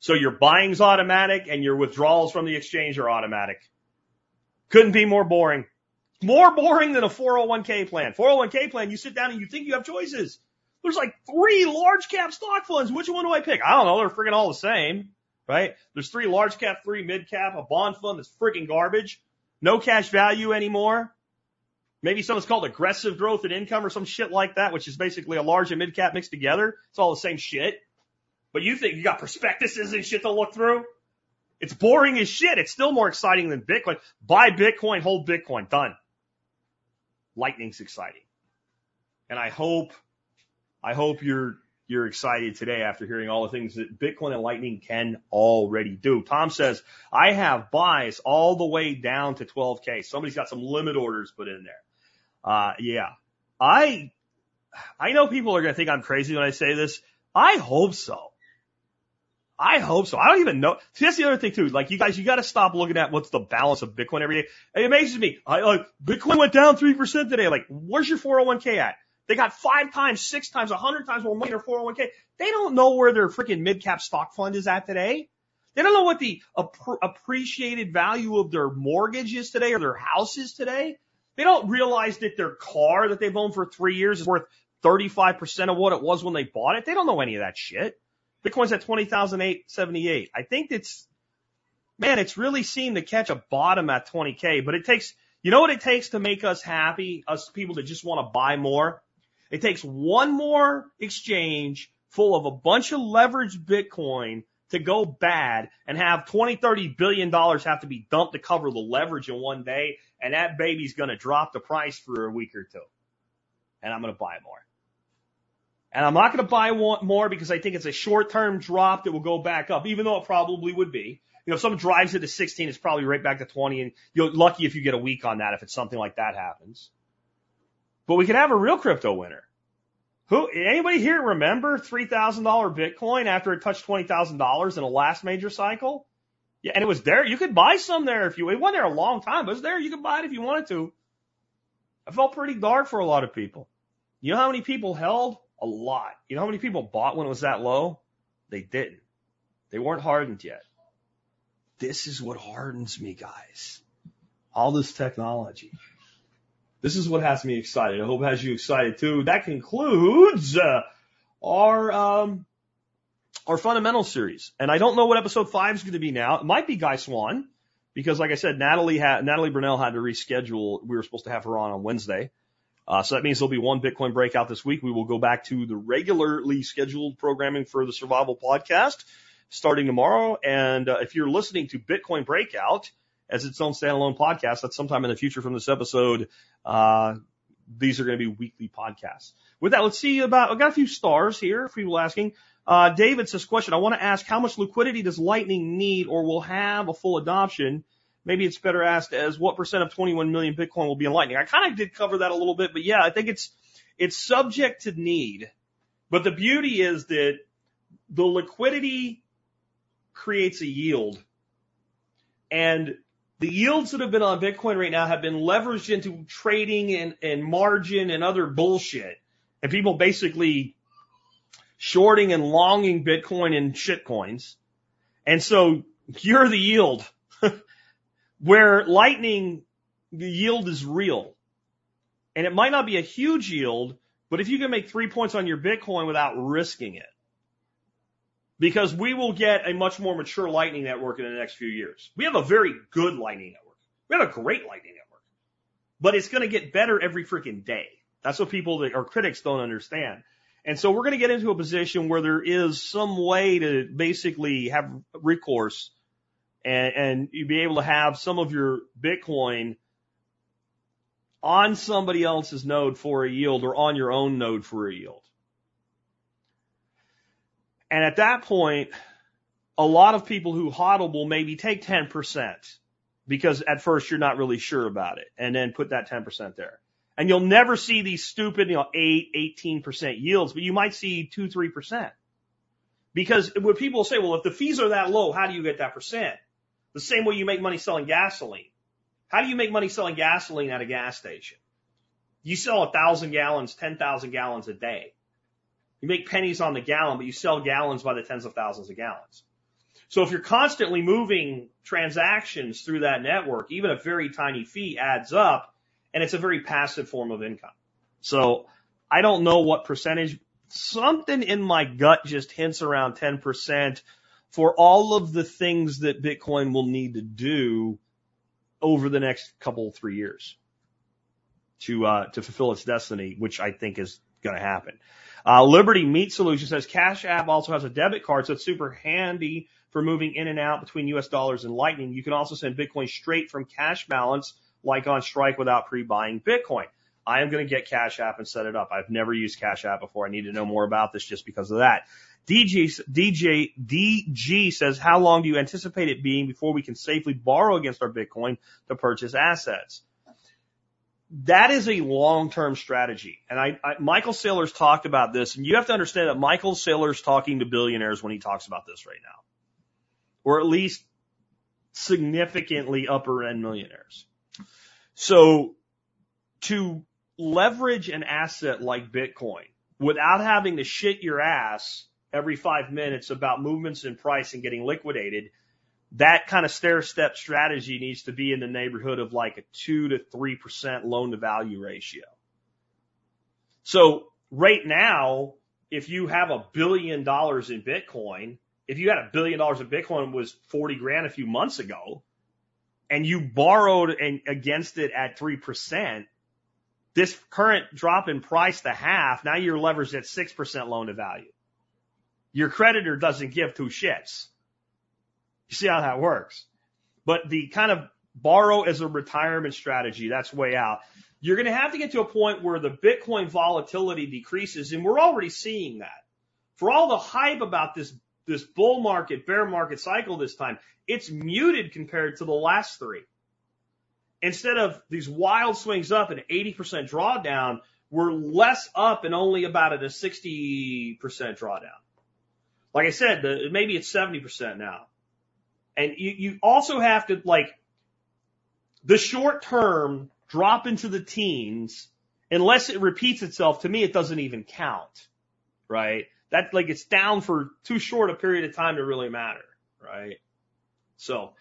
So your buying's automatic, and your withdrawals from the exchange are automatic. Couldn't be more boring. More boring than a four oh one k plan. four oh one k plan, you sit down and you think you have choices. There's like three large cap stock funds. Which one do I pick? I don't know. They're freaking all the same, right? There's three large cap, three mid cap, a bond fund that's freaking garbage. No cash value anymore. Maybe something's called aggressive growth and income or some shit like that, which is basically a large and mid cap mixed together. It's all the same shit. But you think you got prospectuses and shit to look through? It's boring as shit. It's still more exciting than Bitcoin. Buy Bitcoin, hold Bitcoin. Done. Lightning's exciting. And I hope... I hope you're you're excited today after hearing all the things that Bitcoin and Lightning can already do. Tom says, I have buys all the way down to twelve K. Somebody's got some limit orders put in there. Uh, yeah. I I know people are going to think I'm crazy when I say this. I hope so. I hope so. I don't even know. See, that's the other thing, too. Like, you guys, you got to stop looking at what's the balance of Bitcoin every day. It amazes me. I, uh, Bitcoin went down three percent today. Like, where's your four oh one K at? They got five times, six times, a hundred times more money in their four oh one k. They don't know where their freaking mid-cap stock fund is at today. They don't know what the ap- appreciated value of their mortgage is today or their house is today. They don't realize that their car that they've owned for three years is worth thirty-five percent of what it was when they bought it. They don't know any of that shit. Bitcoin's at twenty thousand eight hundred seventy-eight. I think it's, man, it's really seemed to catch a bottom at twenty K, but it takes, you know what it takes to make us happy, us people that just want to buy more? It takes one more exchange full of a bunch of leveraged Bitcoin to go bad and have twenty, thirty billion dollars have to be dumped to cover the leverage in one day. And that baby's going to drop the price for a week or two. And I'm going to buy more. And I'm not going to buy one more because I think it's a short-term drop that will go back up, even though it probably would be. You know, if someone drives it to sixteen, it's probably right back to twenty. And you're lucky if you get a week on that if it's something like that happens. But we could have a real crypto winner. Who? Anybody here remember three thousand dollars Bitcoin after it touched twenty thousand dollars in the last major cycle? Yeah, and it was there. You could buy some there if you. It wasn't there a long time, but it was there. You could buy it if you wanted to. It felt pretty dark for a lot of people. You know how many people held? A lot. You know how many people bought when it was that low? They didn't. They weren't hardened yet. This is what hardens me, guys. All this technology. This is what has me excited. I hope it has you excited, too. That concludes uh, our um, our fundamental series. And I don't know what episode five is going to be now. It might be Guy Swan because, like I said, Natalie ha- Natalie Brunell had to reschedule. We were supposed to have her on on Wednesday. Uh, so that means there'll be one Bitcoin breakout this week. We will go back to the regularly scheduled programming for the Survival Podcast starting tomorrow. And uh, if you're listening to Bitcoin Breakout as its own standalone podcast. That's sometime in the future from this episode. Uh, these are going to be weekly podcasts. With that, let's see about, I've got a few stars here for people asking. Uh, David says, question, I want to ask, how much liquidity does Lightning need or will have a full adoption? Maybe it's better asked as what percent of twenty-one million Bitcoin will be in Lightning? I kind of did cover that a little bit, but yeah, I think it's, it's subject to need. But the beauty is that the liquidity creates a yield. And the yields that have been on Bitcoin right now have been leveraged into trading and, and margin and other bullshit. And people basically shorting and longing Bitcoin and shitcoins. And so you're the yield. Where Lightning, the yield is real. And it might not be a huge yield, but if you can make three points on your Bitcoin without risking it. Because we will get a much more mature Lightning Network in the next few years. We have a very good Lightning Network. We have a great Lightning Network. But it's going to get better every freaking day. That's what people that are critics don't understand. And so we're going to get into a position where there is some way to basically have recourse and, and you be able to have some of your Bitcoin on somebody else's node for a yield or on your own node for a yield. And at that point, a lot of people who hodl will maybe take ten percent because at first you're not really sure about it and then put that ten percent there. And you'll never see these stupid, you know, eight, eighteen percent yields, but you might see two, three percent. Because when people say, well, if the fees are that low, how do you get that percent? The same way you make money selling gasoline. How do you make money selling gasoline at a gas station? You sell one thousand gallons, ten thousand gallons a day. You make pennies on the gallon, but you sell gallons by the tens of thousands of gallons. So if you're constantly moving transactions through that network, even a very tiny fee adds up. And it's a very passive form of income. So I don't know what percentage. Something in my gut just hints around ten percent for all of the things that Bitcoin will need to do over the next couple, three years to uh, to fulfill its destiny, which I think is going to happen. Uh, Liberty Meat Solution says Cash App also has a debit card, so it's super handy for moving in and out between U S dollars and Lightning. You can also send Bitcoin straight from cash balance like on Strike without pre-buying Bitcoin. I am going to get Cash App and set it up. I've never used Cash App before. I need to know more about this just because of that. D G, D J, D G says, how long do you anticipate it being before we can safely borrow against our Bitcoin to purchase assets? That is a long-term strategy. And I, I Michael Saylor's talked about this, and you have to understand that Michael Saylor's talking to billionaires when he talks about this right now, or at least significantly upper-end millionaires. So to leverage an asset like Bitcoin without having to shit your ass every five minutes about movements in price and getting liquidated, that kind of stair-step strategy needs to be in the neighborhood of like a two to three percent loan-to-value ratio. So right now, if you have a billion dollars in Bitcoin, if you had a billion dollars in Bitcoin and was forty grand a few months ago, and you borrowed and against it at three percent, this current drop in price to half, now you're leveraged at six percent loan to value. Your creditor doesn't give two shits. You see how that works. But the kind of borrow as a retirement strategy, that's way out. You're going to have to get to a point where the Bitcoin volatility decreases, and we're already seeing that. For all the hype about this This bull market, bear market cycle this time, it's muted compared to the last three. Instead of these wild swings up and eighty percent drawdown, we're less up and only about at a sixty percent drawdown. Like I said, the, maybe it's seventy percent now. And you, you also have to, like, the short term drop into the teens, unless it repeats itself, to me, it doesn't even count, right? That's like it's down for too short a period of time to really matter, right? So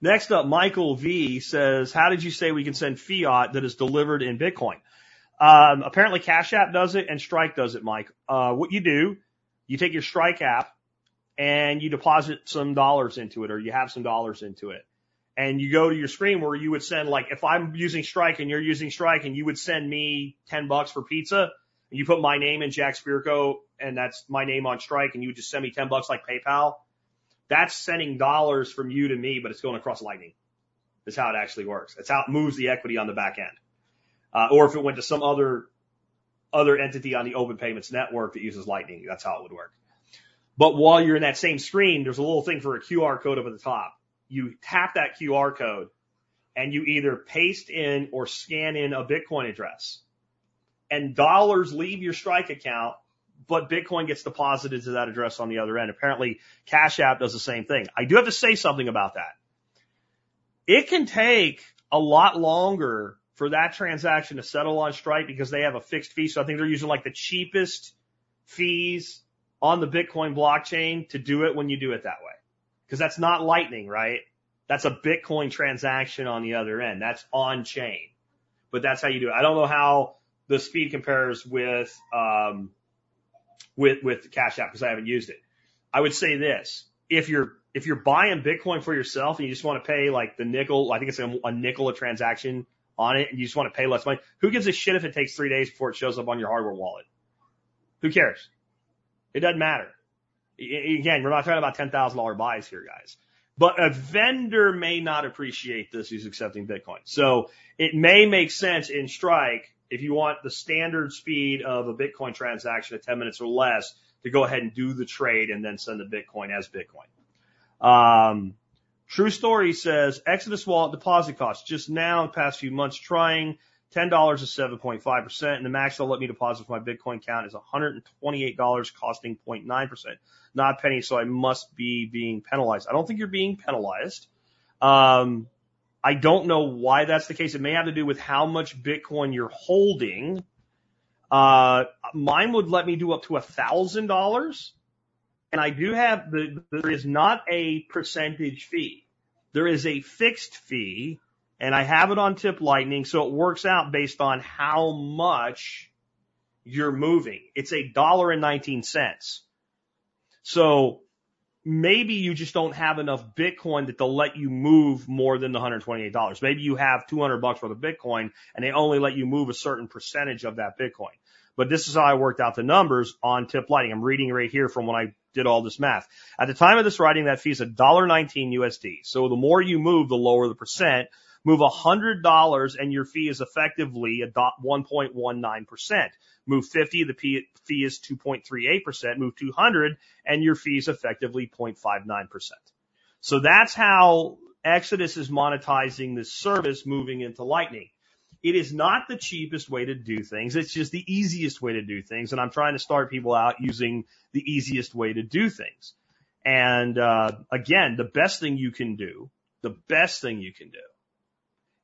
next up, Michael V says, how did you say we can send fiat that is delivered in Bitcoin? Um, apparently Cash App does it and Strike does it, Mike. Uh, what you do, you take your Strike app and you deposit some dollars into it or you have some dollars into it. And you go to your screen where you would send, like, if I'm using Strike and you're using Strike and you would send me ten bucks for pizza, and you put my name in Jack Spierko, and that's my name on Strike, and you just send me ten bucks like PayPal. That's sending dollars from you to me, but it's going across Lightning. is how it actually works. It's how it moves the equity on the back end. Uh, or if it went to some other other entity on the Open Payments Network that uses Lightning, that's how it would work. But while you're in that same screen, there's a little thing for a Q R code up at the top. You tap that Q R code, and you either paste in or scan in a Bitcoin address. And dollars leave your Strike account, but Bitcoin gets deposited to that address on the other end. Apparently, Cash App does the same thing. I do have to say something about that. It can take a lot longer for that transaction to settle on Strike because they have a fixed fee. So I think they're using like the cheapest fees on the Bitcoin blockchain to do it when you do it that way. Because that's not Lightning, right? That's a Bitcoin transaction on the other end. That's on chain. But that's how you do it. I don't know how the speed compares with, um, with, with Cash App because I haven't used it. I would say this. If you're, if you're buying Bitcoin for yourself and you just want to pay like the nickel, I think it's a, a nickel a transaction on it, and you just want to pay less money, who gives a shit if it takes three days before it shows up on your hardware wallet? Who cares? It doesn't matter. Again, we're not talking about ten thousand dollars buys here, guys. But a vendor may not appreciate this who's accepting Bitcoin. So it may make sense in Strike, if you want the standard speed of a Bitcoin transaction at ten minutes or less, to go ahead and do the trade and then send the Bitcoin as Bitcoin. Um, True Story says, Exodus wallet deposit costs just now in the past few months trying ten dollars is seven point five percent, and the max they'll let me deposit for my Bitcoin account is one hundred twenty-eight dollars, costing zero point nine percent. Not a penny, so I must be being penalized. I don't think you're being penalized. Um, I don't know why that's the case. It may have to do with how much Bitcoin you're holding. Uh, mine would let me do up to one thousand dollars, and I do have the, there is not a percentage fee. There is a fixed fee. And I have it on Tip Lightning, so it works out based on how much you're moving. It's a dollar and nineteen cents. So maybe you just don't have enough Bitcoin that they'll let you move more than the one hundred twenty-eight dollars. Maybe you have two hundred bucks worth of Bitcoin, and they only let you move a certain percentage of that Bitcoin. But this is how I worked out the numbers on Tip Lightning. I'm reading right here from when I did all this math. At the time of this writing, that fee is one dollar and nineteen cents U S D. So the more you move, the lower the percent. Move one hundred dollars and your fee is effectively one point one nine percent. Move fifty, the fee is two point three eight percent. Move two hundred and your fee is effectively zero point five nine percent. So that's how Exodus is monetizing this service moving into Lightning. It is not the cheapest way to do things. It's just the easiest way to do things. And I'm trying to start people out using the easiest way to do things. And uh again, the best thing you can do, the best thing you can do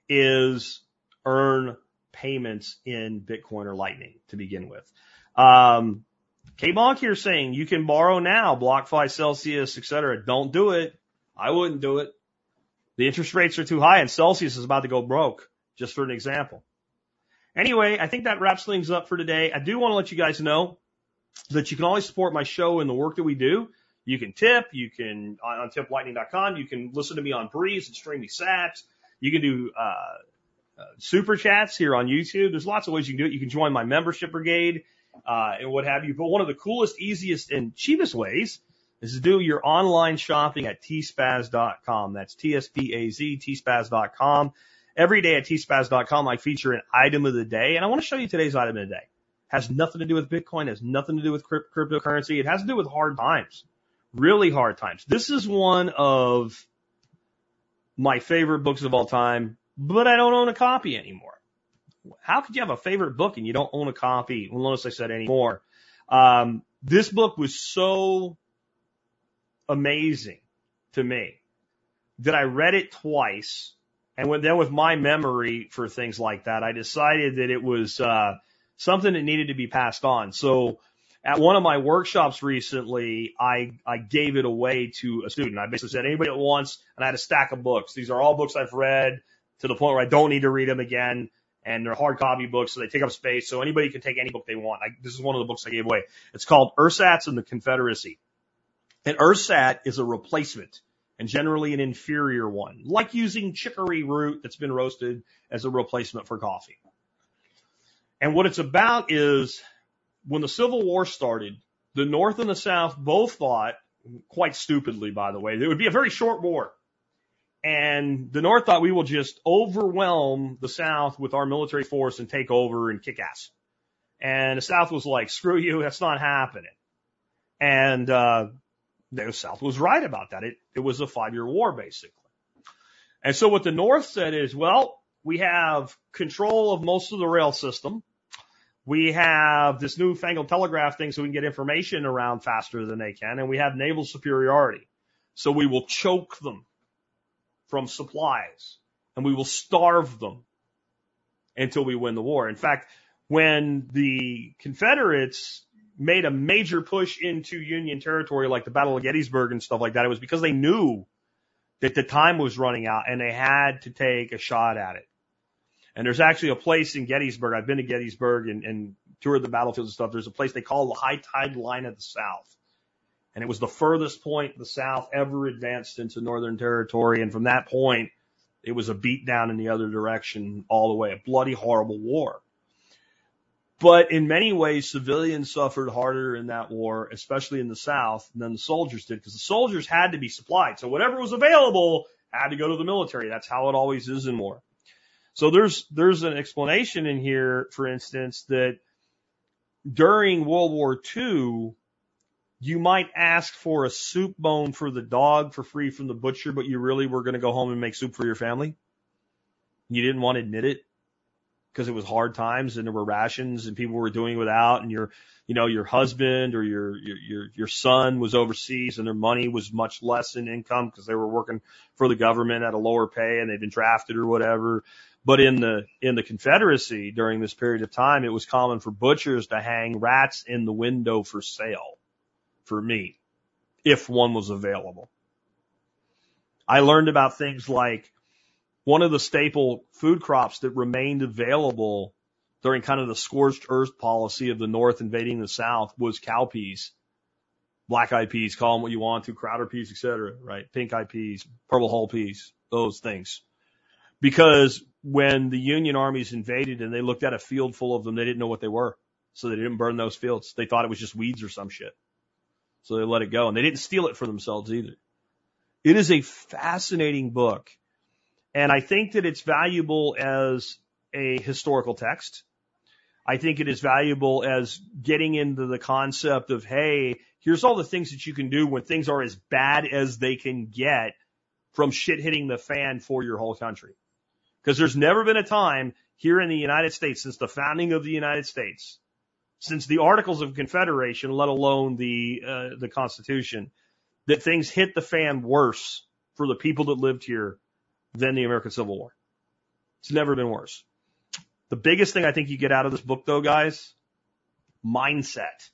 is earn payments in Bitcoin or Lightning to begin with. Um, K-Bonk here saying, you can borrow now, BlockFi, Celsius, et cetera. Don't do it. I wouldn't do it. The interest rates are too high, and Celsius is about to go broke, just for an example. Anyway, I think that wraps things up for today. I do want to let you guys know that you can always support my show and the work that we do. You can tip. You can on tip lightning dot com. You can listen to me on Breeze and stream me saps. You can do uh, uh super chats here on YouTube. There's lots of ways you can do it. You can join my membership brigade uh and what have you. But one of the coolest, easiest, and cheapest ways is to do your online shopping at t spaz dot com. That's T S P A Z, t spaz dot com. Every day at t spaz dot com, I feature an item of the day. And I want to show you today's item of the day. It has nothing to do with Bitcoin. It has nothing to do with crypt- cryptocurrency. It has to do with hard times, really hard times. This is one of my favorite books of all time, but I don't own a copy anymore. How could you have a favorite book and you don't own a copy? Well, notice I said anymore. Um, this book was so amazing to me that I read it twice. And with, then with my memory for things like that, I decided that it was uh, something that needed to be passed on. So at one of my workshops recently, I, I gave it away to a student. I basically said, anybody that wants, and I had a stack of books. These are all books I've read to the point where I don't need to read them again. And they're hard copy books, so they take up space. So anybody can take any book they want. I, this is one of the books I gave away. It's called Ersatz and the Confederacy. And Ersatz is a replacement and generally an inferior one, like using chicory root that's been roasted as a replacement for coffee. And what it's about is, when the Civil War started, the North and the South both thought, quite stupidly, by the way, that it would be a very short war. And the North thought we will just overwhelm the South with our military force and take over and kick ass. And the South was like, screw you, that's not happening. And uh the South was right about that. It, it was a five-year war, basically. And so what the North said is, well, we have control of most of the rail system. We have this newfangled telegraph thing so we can get information around faster than they can. And we have naval superiority. So we will choke them from supplies, and we will starve them until we win the war. In fact, when the Confederates made a major push into Union territory, like the Battle of Gettysburg and stuff like that, it was because they knew that the time was running out and they had to take a shot at it. And there's actually a place in Gettysburg. I've been to Gettysburg and, and toured the battlefields and stuff. There's a place they call the High Tide Line of the South. And it was the furthest point the South ever advanced into Northern Territory. And from that point, it was a beat down in the other direction all the way, a bloody, horrible war. But in many ways, civilians suffered harder in that war, especially in the South, than the soldiers did, because the soldiers had to be supplied. So whatever was available had to go to the military. That's how it always is in war. So there's there's an explanation in here, for instance, that during World War Two, you might ask for a soup bone for the dog for free from the butcher, but you really were going to go home and make soup for your family. You didn't want to admit it because it was hard times and there were rations and people were doing without, and your, you know, your husband or your, your, your, your son was overseas and their money was much less in income because they were working for the government at a lower pay and they'd been drafted or whatever. But in the, in the Confederacy during this period of time, it was common for butchers to hang rats in the window for sale. For me, if one was available. I learned about things like one of the staple food crops that remained available during kind of the scorched earth policy of the North invading the South was cowpeas, black-eyed peas, call them what you want to, Crowder peas, et cetera, right? Pink-eyed peas, purple hull peas, those things. Because when the Union armies invaded and they looked at a field full of them, they didn't know what they were. So they didn't burn those fields. They thought it was just weeds or some shit. So they let it go, and they didn't steal it for themselves either. It is a fascinating book, and I think that it's valuable as a historical text. I think it is valuable as getting into the concept of, hey, here's all the things that you can do when things are as bad as they can get from shit hitting the fan for your whole country. Because there's never been a time here in the United States since the founding of the United States, since the Articles of Confederation, let alone the uh, the Constitution, that things hit the fan worse for the people that lived here than the American Civil War. It's never been worse. The biggest thing I think you get out of this book, though, guys, mindset.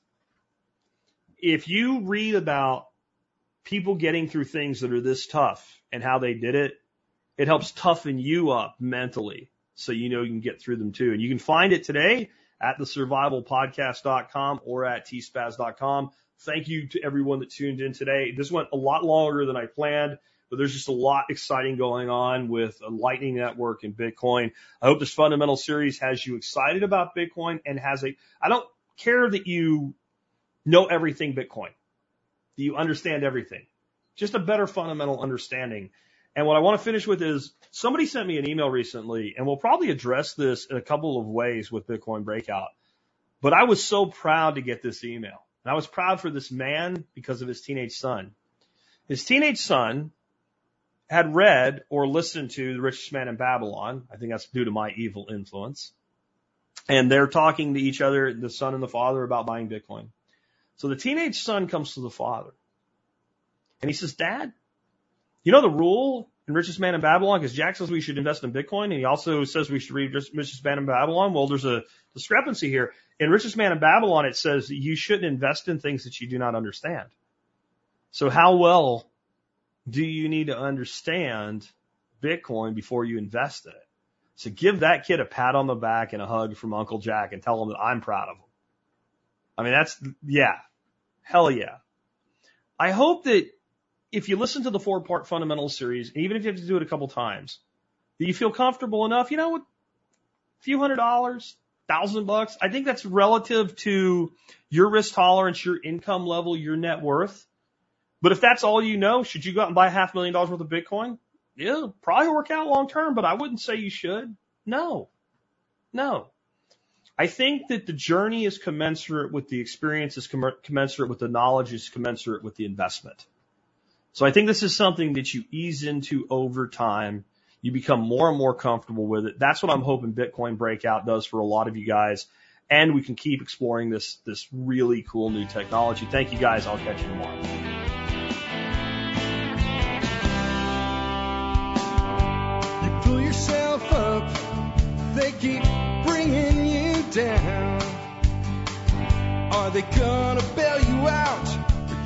If you read about people getting through things that are this tough and how they did it, it helps toughen you up mentally so you know you can get through them, too. And you can find it today at the survival podcast dot com or at t spaz dot com. Thank you to everyone that tuned in today. This went a lot longer than I planned, but there's just a lot exciting going on with a Lightning Network and Bitcoin. I hope this fundamental series has you excited about Bitcoin and has a, I don't care that you know everything Bitcoin, that you understand everything, just a better fundamental understanding. And what I want to finish with is somebody sent me an email recently, and we'll probably address this in a couple of ways with Bitcoin Breakout. But I was so proud to get this email. And I was proud for this man because of his teenage son. His teenage son had read or listened to The Richest Man in Babylon. I think that's due to my evil influence. And they're talking to each other, the son and the father, about buying Bitcoin. So the teenage son comes to the father, and he says, Dad, you know the rule in Richest Man in Babylon? Because Jack says we should invest in Bitcoin, and he also says we should read Richest Man in Babylon. Well, there's a discrepancy here. In Richest Man in Babylon, it says you shouldn't invest in things that you do not understand. So how well do you need to understand Bitcoin before you invest in it? So give that kid a pat on the back and a hug from Uncle Jack and tell him that I'm proud of him. I mean, that's, yeah, hell yeah. I hope that if you listen to the four-part fundamental series, even if you have to do it a couple times, do you feel comfortable enough? You know, with a few hundred dollars, thousand bucks, I think that's relative to your risk tolerance, your income level, your net worth. But if that's all you know, should you go out and buy half a million dollars worth of Bitcoin? yeah, probably work out long term, but I wouldn't say you should. No, no. I think that the journey is commensurate with the experience, is com- commensurate with the knowledge, is commensurate with the investment. So I think this is something that you ease into over time. You become more and more comfortable with it. That's what I'm hoping Bitcoin Breakout does for a lot of you guys. And we can keep exploring this, this really cool new technology. Thank you, guys. I'll catch you tomorrow. Up, they keep bringing you down. Are they gonna bail you out or